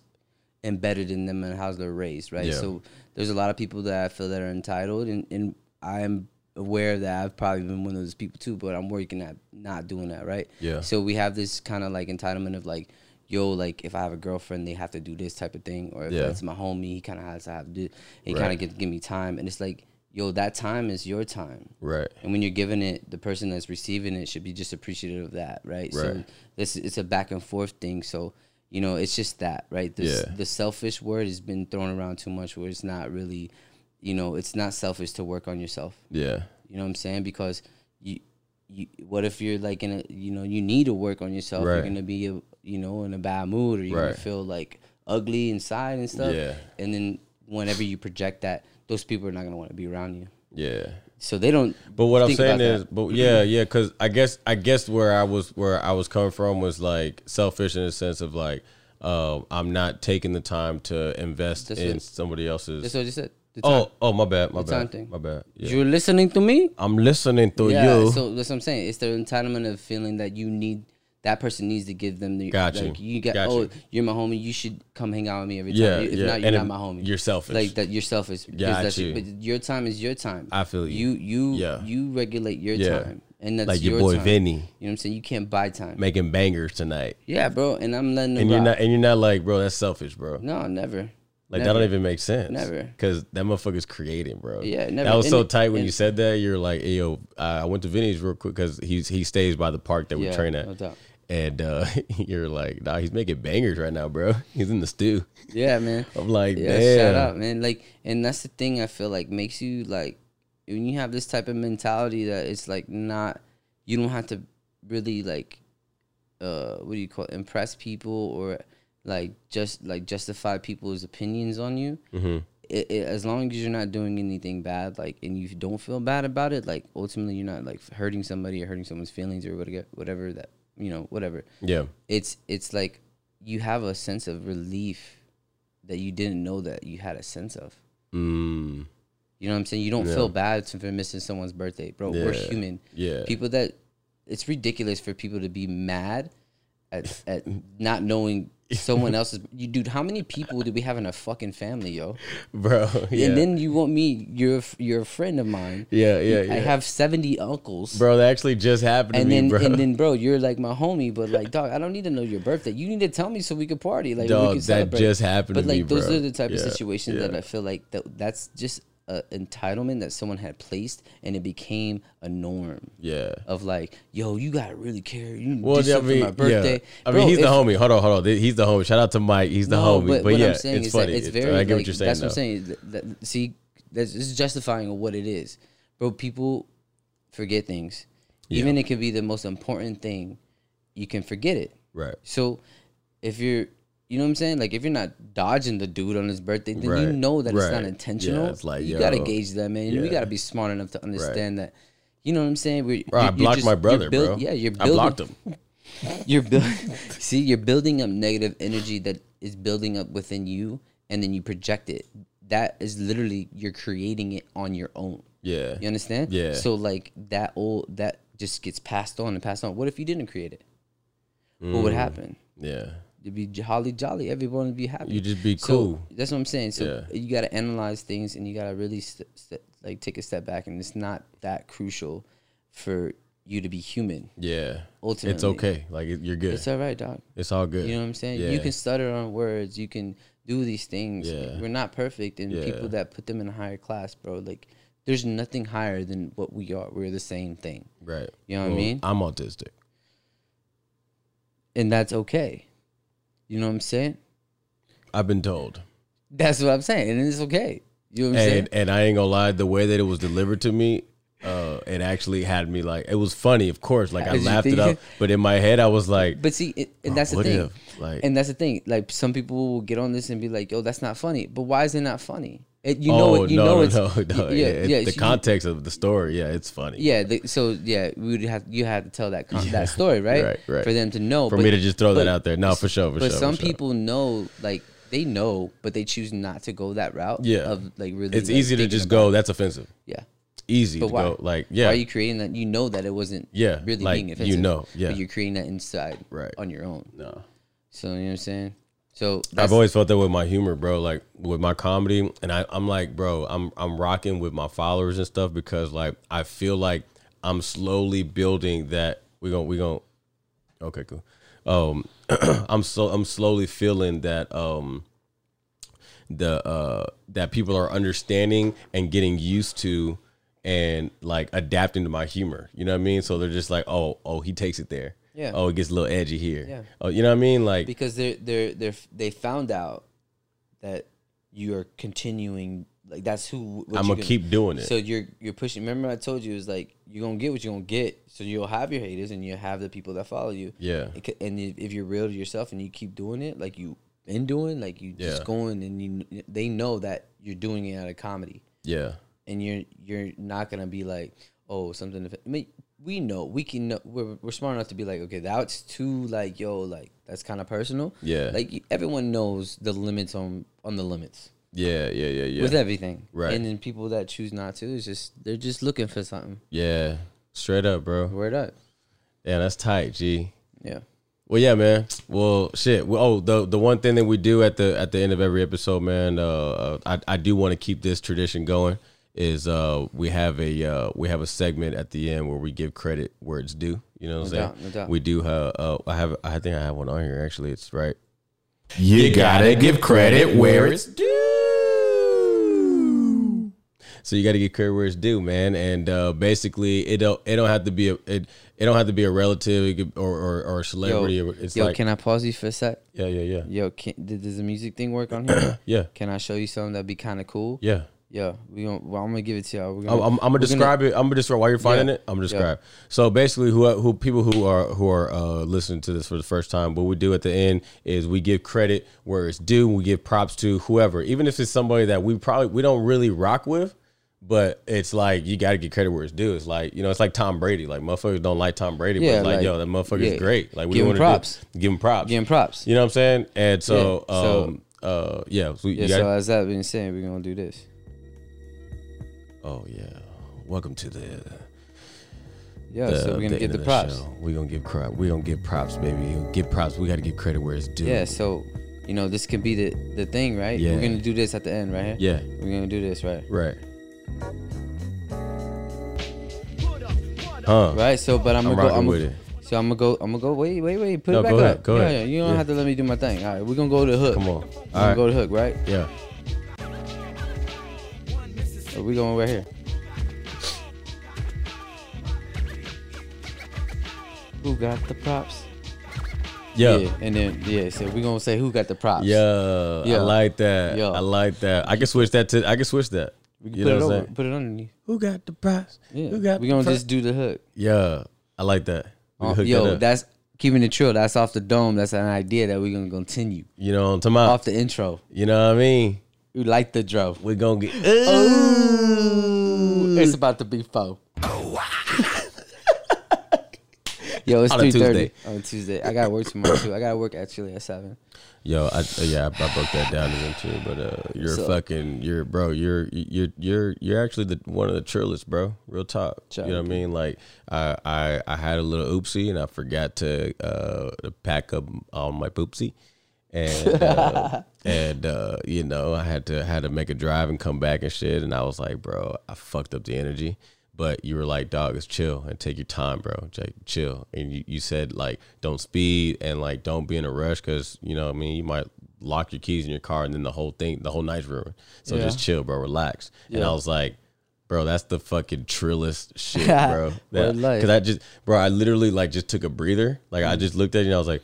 embedded in them and how they're raised, right? Yeah. So there's a lot of people that I feel that are entitled, and, and I am aware that I've probably been one of those people too, but I'm working at not doing that, right? Yeah. So we have this kind of like entitlement of like, yo, like if I have a girlfriend, they have to do this type of thing, or if yeah. that's my homie, he kind of has to have to do. He right. kind of give, give me time, and it's like, yo, that time is your time. Right. And when you're giving it, the person that's receiving it should be just appreciative of that, right? Right. So this, it's a back and forth thing. So, you know, it's just that, right? This, yeah. The selfish word has been thrown around too much where it's not really, you know, it's not selfish to work on yourself. Yeah. You know what I'm saying? Because you, you what if you're like in a, you know, you need to work on yourself. Right. You're going to be, a, you know, in a bad mood, or you're right. going to feel like ugly inside and stuff. Yeah. And then whenever you project that, those people are not going to want to be around you. Yeah. So they don't. But what I'm saying is, that. but yeah, yeah, because I guess I guess where I was where I was coming from was like selfish in the sense of like uh, I'm not taking the time to invest That's in it. somebody else's. That's what you said. Oh, oh, my bad, my the bad, thing. my bad. Yeah. You're listening to me. I'm listening to yeah, you. So that's what I'm saying. It's the entitlement of feeling that you need. That person needs to give them the gotcha. like you got gotcha. oh you're my homie, you should come hang out with me every time. Yeah, if yeah. not, you're and not my homie. You're selfish. Like that you're selfish. Gotcha. That's your, but your time is your time. I feel you. You you yeah. you regulate your yeah. time. And that's like your, your boy time. Vinny. You know what I'm saying? You can't buy time. Making bangers tonight. Yeah, bro. And I'm letting them And rock. you're not and you're not like, bro, that's selfish, bro. No, never. Like never. that don't even make sense. Never. Because that motherfucker's creating, bro. Yeah, never. That was and so it, tight when you said that. You're like, hey, yo, uh, I went to Vinny's real quick because he's he stays by the park that yeah, we train at. No doubt. And uh, you're like, nah, he's making bangers right now, bro. He's in the stew. Yeah, man. I'm like, yeah, damn. Shout out, man. Like, and that's the thing I feel like makes you like, when you have this type of mentality that it's like not, you don't have to really like, uh, what do you call it, impress people or like just like justify people's opinions on you. Mm-hmm. It, it, as long as you're not doing anything bad, like, and you don't feel bad about it, like ultimately you're not like hurting somebody or hurting someone's feelings or whatever that. You know, whatever. Yeah. It's it's like you have a sense of relief that you didn't know that you had a sense of. Mm. You know what I'm saying? You don't yeah. feel bad for missing someone's birthday. Bro, yeah. we're human. Yeah. People that... It's ridiculous for people to be mad at, at not knowing someone else's... You, dude, how many people do we have in a fucking family, yo? Bro, yeah. And then you want me... You're, you're a friend of mine. Yeah, yeah, yeah. I have seventy uncles. Bro, that actually just happened to and me, then, bro. And then, bro, you're like my homie, but like, dog, I don't need to know your birthday. You need to tell me so we could party. Like, dog, we could celebrate. That just happened but, to like, me, bro. But, like, those are the type yeah, of situations yeah. that I feel like th that's just an entitlement that someone had placed, and it became a norm. Yeah. Of like, yo, you gotta really care. You well, do yeah, something I mean, for my birthday. Yeah. I Bro, mean, he's if, the homie. Hold on, hold on. He's the homie. Shout out to Mike. He's the no, homie. But, but what yeah, I'm saying it's funny. Like, it's very. I get like, what you're saying. That's though. what I'm saying. That, that, see, that's this is justifying what it is. Bro, people forget things. Yeah. Even it could be the most important thing. You can forget it. Right. So, if you're You know what I'm saying? Like, if you're not dodging the dude on his birthday, then right. you know that right. it's not intentional. Yeah, it's like, you yo, gotta gauge that, man. Yeah. We gotta be smart enough to understand right. that. You know what I'm saying? We're, bro, you're, I blocked just, my brother, bro. Yeah, you're building. I blocked him. You're building. See, you're building up negative energy that is building up within you, and then you project it. That is literally you're creating it on your own. Yeah, you understand? Yeah. So like that old that just gets passed on and passed on. What if you didn't create it? Mm. What would happen? Yeah. It'd be holly jolly. Everyone would be happy. You just be cool. So, that's what I'm saying. So yeah. you got to analyze things, and you got to really st st like take a step back. And it's not that crucial for you to be human. Yeah. Ultimately, it's okay. Like it, you're good. It's all right, dog. It's all good. You know what I'm saying? Yeah. You can stutter on words. You can do these things. Yeah. We're not perfect, and yeah. people that put them in a higher class, bro. Like there's nothing higher than what we are. We're the same thing. Right. You know well, what I mean? I'm autistic, and that's okay. You know what I'm saying? I've been told. That's what I'm saying. And it's okay. You know what I'm and, saying? And I ain't gonna lie, the way that it was delivered to me, uh, it actually had me like, it was funny, of course. Like, I laughed it up. But in my head, I was like. But see, it, and that's the thing. If, like, and that's the thing. Like, some people will get on this and be like, yo, that's not funny. But why is it not funny? It, you oh, know it. You no, know no, it's, no, no. Yeah, yeah, it's, yeah, the you, context of the story, yeah, it's funny. Yeah, the, so, yeah, we would have you have to tell that con yeah, that story, right? Right, right. For them to know. For but, me to just throw but, that out there. No, for sure, for but sure. But some sure. people know, like, they know, but they choose not to go that route. Yeah. Of, like, really, it's like, easy to just go, it. That's offensive. Yeah. It's easy but to why? go, like, yeah. Why are you creating that? You know that it wasn't yeah, really like, being offensive. You know, yeah. But you're creating that inside right. on your own. No. So, you know what I'm saying? So I've always felt that with my humor, bro, like with my comedy. And I, I'm like, bro, I'm, I'm rocking with my followers and stuff because like, I feel like I'm slowly building that we're going, we're going, okay, cool. Um, I'm so, I'm slowly feeling that, um, the, uh, that people are understanding and getting used to and like adapting to my humor. You know what I mean? So they're just like, oh, oh, he takes it there. Yeah. Oh, it gets a little edgy here. Yeah. Oh, you know what I mean? Like because they're they're they they found out that you are continuing like that's who what I'm gonna, gonna keep doing it. So you're you're pushing. Remember I told you it's like you're gonna get what you're gonna get. So you'll have your haters and you'll have the people that follow you. Yeah. It, and if you're real to yourself and you keep doing it like you been doing, like you yeah. just going and you they know that you're doing it out of comedy. Yeah. And you're you're not gonna be like oh something. To, I mean. We know we can. Know, we're we're smart enough to be like, okay, that's too like, yo, like that's kind of personal. Yeah, like everyone knows the limits on on the limits. Yeah, yeah, yeah, yeah. With everything, right? And then people that choose not to, it's just they're just looking for something. Yeah, straight up, bro. Word up. Yeah, that's tight, G. Yeah. Well, yeah, man. Well, shit. Well, oh, the the one thing that we do at the at the end of every episode, man. Uh, I I do want to keep this tradition going. Is uh we have a uh we have a segment at the end where we give credit where it's due. You know what I'm saying? No doubt. We do have uh I have I think I have one on here actually. It's right. You, you gotta, gotta give credit where it's due. So you gotta give credit where it's due, man. And uh, basically it don't it don't have to be a it it don't have to be a relative or or, or a celebrity. Yo, it's yo like, can I pause you for a sec? Yeah, yeah, yeah. Yo, can, does the music thing work on here? Yeah. Can I show you something that'd be kind of cool? Yeah. Yeah, we gonna, well, I'm gonna give it to y'all. I'm, I'm gonna describe gonna, it. I'm gonna describe while you're finding yeah, it. I'm gonna describe. Yeah. So basically, who who people who are who are uh, listening to this for the first time, what we do at the end is we give credit where it's due. We give props to whoever, even if it's somebody that we probably we don't really rock with, but it's like you gotta get credit where it's due. It's like you know, it's like Tom Brady. Like motherfuckers don't like Tom Brady, yeah, but it's like, like yo, that motherfucker's yeah, great. Like we give him props. Do, give him props. Give him props. You know what I'm saying? And so, yeah, so, um, uh, yeah. So, yeah, gotta, so as that being said, we're gonna do this. Oh yeah, welcome to the yeah. The, so we're gonna give the props. Show. We're gonna give crap. We're gonna give props, baby. We're gonna give props. We gotta give credit where it's due. Yeah. So, you know, this could be the the thing, right? Yeah. We're gonna do this at the end, right here. Yeah. We're gonna do this, right? Right. Huh. Right. So, but I'm, I'm gonna go. I'm with it. So I'm gonna go. I'm gonna go. Wait, wait, wait. Put no, it back go ahead, up. Go ahead. Yeah, yeah. You don't yeah. have to let me do my thing. All right. We're gonna go to the hook. Come on. All we're right. Gonna go to the hook, right? Yeah. So we going right here. Who got the props? Yo. Yeah. And then, yeah, so we're going to say who got the props. Yeah, yeah. I like that. Yo. I like that. I can switch that to, I can switch that. We can you put, know it what over, put it underneath. Who got the props? Yeah. Who got we're going to just do the hook. Yeah. I like that. We um, yo, that that's, keeping it true. That's off the dome. That's an idea that we're going to continue. You know what I'm talking about? Off the intro. You know what I mean? We like the drove. We're going to get... Oh, it's about to be foe. Oh, wow. Yo, it's three thirty on Tuesday. I got to work tomorrow, too. I got to work, actually, at seven. Yo, I, yeah, I, I broke that down again, too. But uh, you're so, fucking, you're, bro, you're, you're, you're, you're actually the, one of the trillest, bro. Real talk. You know what I mean? Like, I, I, I had a little oopsie, and I forgot to, uh, to pack up all my poopsie. And, uh, and uh, you know, I had to had to make a drive and come back and shit. And I was like, bro, I fucked up the energy. But you were like, dog, it's chill and take your time, bro. Like, chill. And you, you said, like, don't speed and, like, don't be in a rush because, you know what I mean, you might lock your keys in your car and then the whole thing, the whole night's ruined. So yeah. just chill, bro. Relax. Yeah. And I was like, bro, that's the fucking trillest shit, bro. Because I just, bro, I literally, like, just took a breather. Like, mm. I just looked at you and I was like,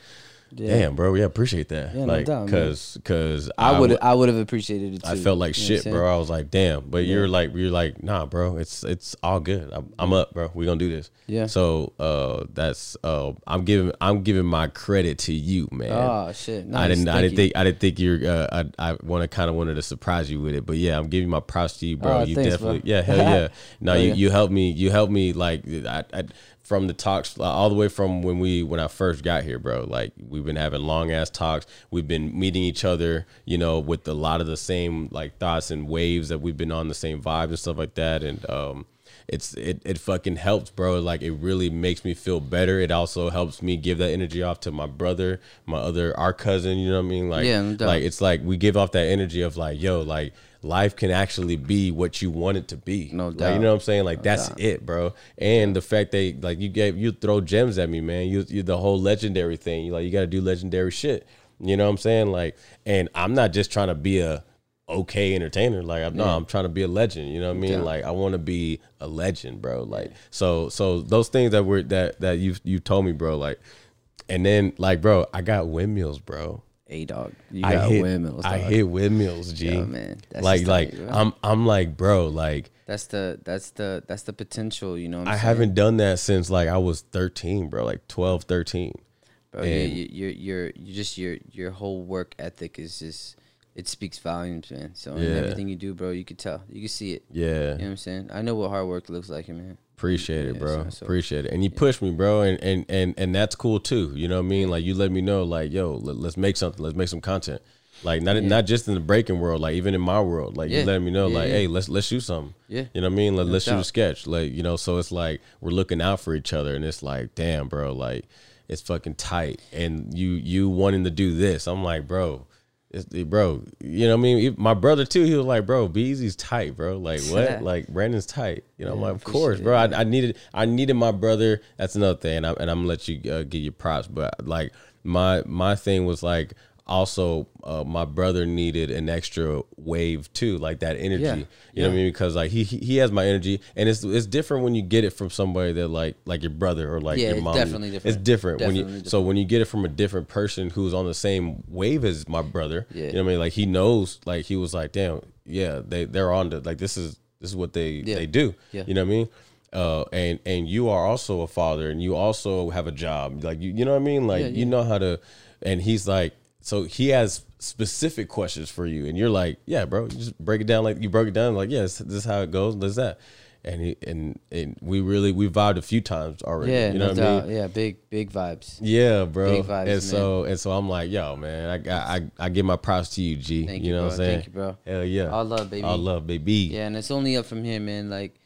yeah. Damn, bro, yeah, appreciate that. Yeah, like, no doubt, cause, cause I would, I would have appreciated it too. I felt like you shit, bro. I was like, damn, but yeah. you're like, you're like, nah, bro, it's, it's all good. I'm, I'm up, bro. We gonna do this. Yeah. So, uh, that's, uh, I'm giving, I'm giving my credit to you, man. Oh shit, nice. I didn't, Thank I didn't you. think, I didn't think you're. Uh, I, I want to kind of wanted to surprise you with it, but yeah, I'm giving my props to you, bro. Oh, you thanks, definitely, bro. yeah, hell yeah. No, oh, you, yeah. you helped me, you helped me, like, I. I from the talks all the way from when we when I first got here, bro. Like, we've been having long ass talks. We've been meeting each other, you know, with a lot of the same like thoughts and waves that we've been on, the same vibes and stuff like that. And um it's it it fucking helps, bro. Like, it really makes me feel better. It also helps me give that energy off to my brother, my other our cousin, you know what I mean? Like, yeah, like it's like we give off that energy of like, yo, like life can actually be what you want it to be. No doubt. Like, you know what I'm saying? Like, no that's doubt. it, bro. And yeah. the fact that, like, you gave, you throw gems at me, man. You, you the whole legendary thing. You like, you got to do legendary shit. You know what I'm saying? Like, and I'm not just trying to be a okay entertainer. Like, I'm, yeah. no, I'm trying to be a legend. You know what I mean? Yeah. Like, I want to be a legend, bro. Like, so, so those things that were that that you you told me, bro. Like, and then, like, bro, I got windmills, bro. A dog, you got I hit, windmills. Dog. I hit windmills, G. Yo, man, that's like, like me, I'm, I'm like, bro, like that's the, that's the, that's the potential, you know. What I'm I saying? haven't done that since like I was thirteen, bro, like twelve, thirteen. Bro, and you, you're, you're, you just your, your whole work ethic is just, it speaks volumes, man. So yeah. everything you do, bro, you could tell, you can see it. Yeah, you know what I'm saying. I know what hard work looks like, man. Appreciate it, yeah, bro. So, so, Appreciate it. And you yeah. pushed me, bro. And, and, and, and that's cool too. You know what I mean? Like, you let me know, like, yo, let, let's make something. Let's make some content. Like, not, yeah. not just in the breaking world, like even in my world, like yeah. you letting me know, yeah, like, yeah. hey, let's, let's shoot something. Yeah. You know what I mean? Let, let's shoot a sketch. Like, you know, so it's like, we're looking out for each other and it's like, damn, bro, like it's fucking tight. And you, you wanting to do this. I'm like, bro, It's, bro, you know what I mean? My brother, too, he was like, bro, B Easy's tight, bro. Like, what? Yeah. Like, Brandon's tight. You know, yeah, I'm like, of course, bro. I, I needed I needed my brother. That's another thing. And, I, and I'm going to let you uh, give your props. But, like, my my thing was, like, also uh, my brother needed an extra wave, too. Like, that energy. Yeah. You yeah. know what I mean? Because, like, he, he he has my energy. And it's it's different when you get it from somebody that, like, like your brother or, like, yeah, your mom. Yeah, definitely different. It's different. Definitely when you, different. So when you get it from a different person who's on the same wave as my brother, yeah. you know what I mean? Like, he knows, like, he was like, damn, yeah, they, they're on to, like, this is this is what they, yeah. they do. Yeah. You know what I mean? Uh, and, and you are also a father and you also have a job. Like, you, you know what I mean? Like, yeah, yeah. you know how to, and he's like, so he has specific questions for you, and you're like, "Yeah, bro, you just break it down like you broke it down." Like, yes, yeah, this is how it goes. This that, and he, and and we really we vibed a few times already. Yeah, you know no what doubt. I mean? Yeah, big big vibes. Yeah, bro. Big vibes, and man. so and so, I'm like, yo, man, I I I, I give my props to you, G. Thank you, you know bro. what I'm saying? Thank you, bro. Hell yeah, all love, baby. All love, baby. Yeah, and it's only up from here, man. Like,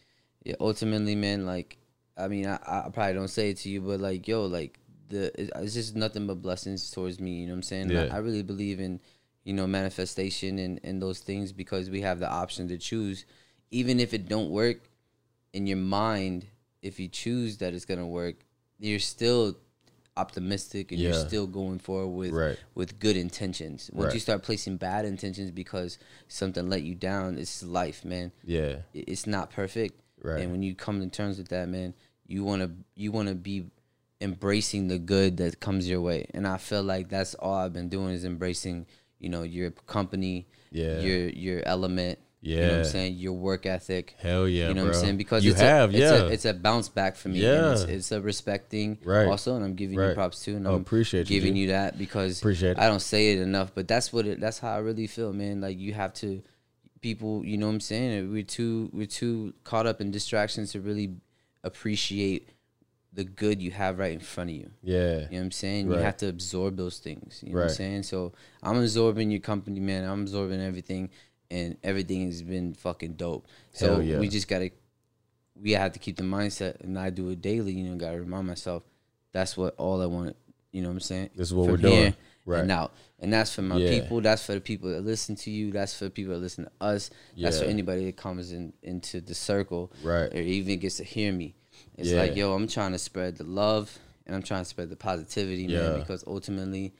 yeah, ultimately, man. Like, I mean, I, I probably don't say it to you, but like, yo, like. The, it's just nothing but blessings towards me, you know what I'm saying? Yeah. I, I really believe in, you know, manifestation and, and those things because we have the option to choose. Even if it don't work in your mind, if you choose that it's going to work, you're still optimistic and yeah. you're still going forward with, right. with good intentions. Once right. you start placing bad intentions because something let you down, it's life, man. Yeah. It's not perfect. Right. And when you come to terms with that, man, you want to you want to be embracing the good that comes your way. And I feel like that's all I've been doing is embracing, you know, your company, yeah, your your element, yeah, you know what I'm saying, your work ethic. Hell yeah, you know bro. what I'm saying? Because you it's have, a, yeah. it's, a, it's a bounce back for me. Yeah. And it's, it's a respecting right. also, and I'm giving right. you props too, and I'm oh, appreciate giving you, you that because appreciate I don't say it enough, but that's what it, that's how I really feel, man. Like you have to people, you know what I'm saying? We're too we're too caught up in distractions to really appreciate the good you have right in front of you. Yeah. You know what I'm saying? Right. You have to absorb those things. You know right. what I'm saying? So I'm absorbing your company, man. I'm absorbing everything, and everything has been fucking dope. So yeah. we just got to, we have to keep the mindset, and I do it daily, you know, got to remind myself, that's what all I want, you know what I'm saying? This is what From we're here, doing. Right. And out. And that's for my yeah. people. That's for the people that listen to you. That's for the people that listen to us. Yeah. That's for anybody that comes in into the circle right. or even gets to hear me. It's yeah. like, yo, I'm trying to spread the love, and I'm trying to spread the positivity, yeah. man, because ultimately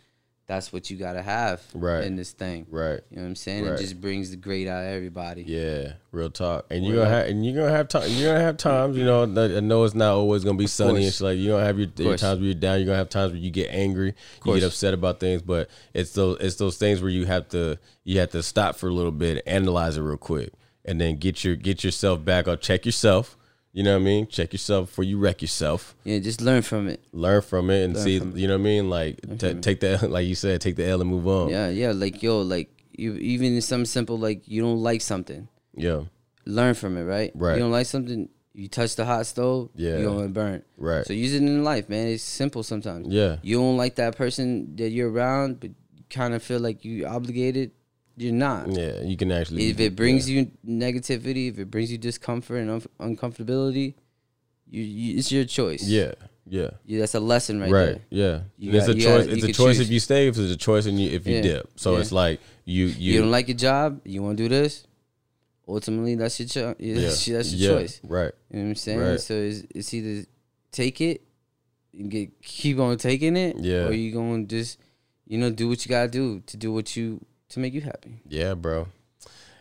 that's what you got to have right. in this thing. Right. You know what I'm saying? Right. It just brings the great out of everybody. Yeah, real talk. And you're going to have times, you're gonna have times, you know, I know it's not always going to be sunny. It's like you're going to have your, your times where you're down. You're going to have times where you get angry, you get upset about things, but it's those, it's those things where you have to, you have to stop for a little bit, analyze it real quick, and then get your, get yourself back up, check yourself. You know what I mean? Check yourself before you wreck yourself. Yeah, just learn from it. Learn from it and learn see, you know what I mean? Like, t take that, like you said, take the L and move on. Yeah, yeah. Like, yo, like, you even in something simple, like, you don't like something. Yeah. Learn from it, right? Right. You don't like something, you touch the hot stove, yeah. you're going to burn. Right. So use it in life, man. It's simple sometimes. Yeah. You don't like that person that you're around, but you kind of feel like you're obligated. You're not. Yeah, you can actually. If it brings yeah. you negativity, if it brings you discomfort and un uncomfortability, you, you it's your choice. Yeah, yeah, yeah. That's a lesson, right, right. there. Right. Yeah, you it's got, a choice. Gotta, it's a choice choose. If you stay. If it's a choice, and you if you yeah. dip. So yeah. it's like you, you you don't like your job. You want to do this. Ultimately, that's your cho yeah. that's your yeah. choice. Right. You know what I'm saying? Right. So it's, it's either take it and get keep on taking it. Yeah. Or you gonna just you know do what you gotta do to do what you. To make you happy. Yeah, bro.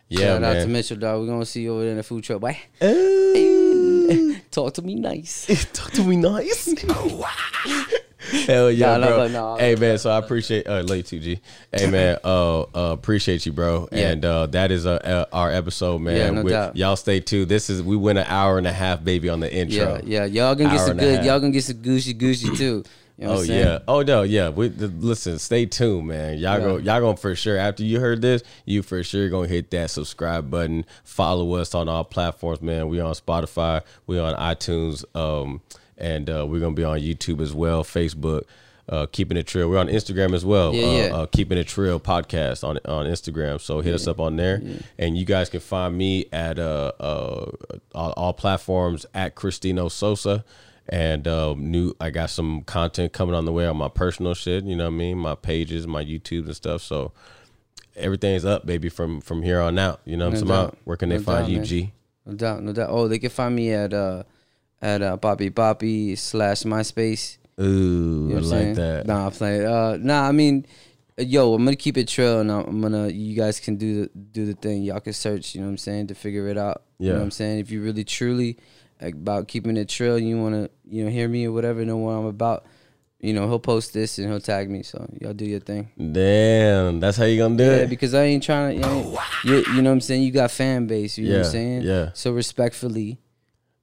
Yeah, shout man. out to Mitchell, dog. We're going to see you over there in the food truck, boy. Hey. Talk to me nice. Talk to me nice. Hell yeah, nah, bro. Nah, nah, nah, hey, man, so I appreciate... Uh, late two G. Hey, man, uh, uh, appreciate you, bro. Yeah. And uh, that is uh, uh, our episode, man. Yeah, no doubt. Y'all stay tuned. This is... We went an hour and a half, baby, on the intro. Yeah, yeah. Y'all going to get some good... Y'all going to get some Gucci Gucci, too. You know what oh I'm yeah! Oh no! Yeah, we, the, listen. Stay tuned, man. Y'all yeah. go. Y'all gonna for sure. After you heard this, you for sure gonna hit that subscribe button. Follow us on all platforms, man. We on Spotify. We on iTunes. Um, and uh, we're gonna be on YouTube as well. Facebook, uh, Keeping It Trill. We're on Instagram as well. Yeah, uh, yeah. Uh, Keeping It Trill podcast on on Instagram. So hit yeah. us up on there. Yeah. And you guys can find me at uh, uh all, all platforms at Christino Sosa. And uh, new, I got some content coming on the way on my personal shit. You know what I mean? My pages, my YouTube and stuff. So everything's up, baby, from from here on out. You know what I'm saying? Where can they find you, G? No doubt, no doubt. Oh, they can find me at uh, at uh, Poppy Poppy slash MySpace. Ooh, I like that. Nah, I'm playing. Uh, nah, I mean, yo, I'm gonna keep it trill, and I'm gonna. You guys can do the do the thing. Y'all can search. You know what I'm saying? To figure it out. Yeah. You know what I'm saying? If you really truly. About keeping it trill, you want to you know hear me or whatever, know what I'm about, you know he'll post this and he'll tag me, so y'all do your thing. Damn, that's how you gonna do yeah, it, because I ain't trying to you know, you, you know what I'm saying, you got fan base, you yeah, know what I'm saying, yeah so respectfully,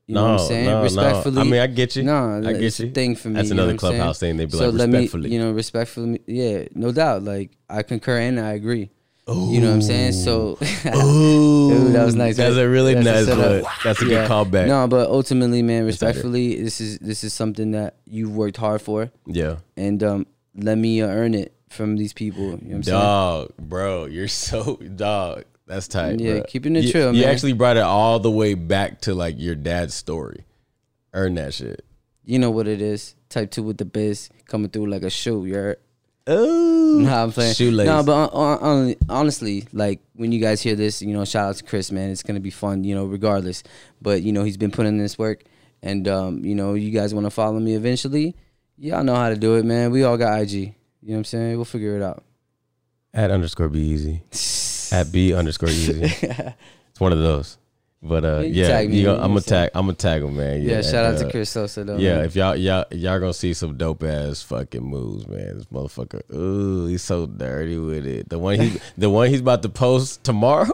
you no, know what I'm saying, no, respectfully no. I mean, I get you, no nah, I get you thing for me, that's another Clubhouse saying? thing they be so like respectfully, me, you know respectfully yeah no doubt, like I concur and I agree. Ooh. You know what I'm saying? So dude, that was nice. That's right? a really that's nice a That's a yeah. good callback. No, but ultimately, man, respectfully, this is this is something that you've worked hard for. Yeah. And um let me earn it from these people. You know what I'm dog, saying? Dog, bro, you're so dog. That's tight. Yeah, bro. Keeping it trill, man. You actually brought it all the way back to like your dad's story. Earn that shit. You know what it is. Type two with the biz coming through like a shoe, you're Oh, nah, I'm playing. Shoelace. No, but on, on, honestly, like when you guys hear this, you know, shout out to Chris, man. It's gonna be fun, you know, regardless. But you know, he's been putting in this work, and um, you know, you guys want to follow me eventually. Y'all know how to do it, man. We all got I G. You know what I'm saying? We'll figure it out. At underscore B Easy. At B underscore Easy. It's one of those. But uh, you yeah, me, you know, I'm gonna tag, I'm gonna tag him, man. Yeah, yeah shout and, out to uh, Chris Sosa, though. Yeah, man. If y'all y'all y'all gonna see some dope ass fucking moves, man. This motherfucker, ooh, he's so dirty with it. The one he, the one he's about to post tomorrow.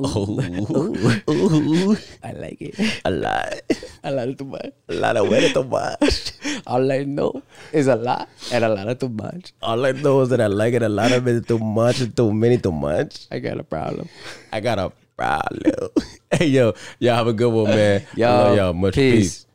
Ooh, ooh, ooh, ooh. I like it a lot, a lot of too much, a lot of way too much. All I know is a lot and a lot of too much. All I know is that I like it a lot of it too much and too many too much. I got a problem. I got a. Hey, yo, y'all have a good one, man. Yo, y'all much peace. peace.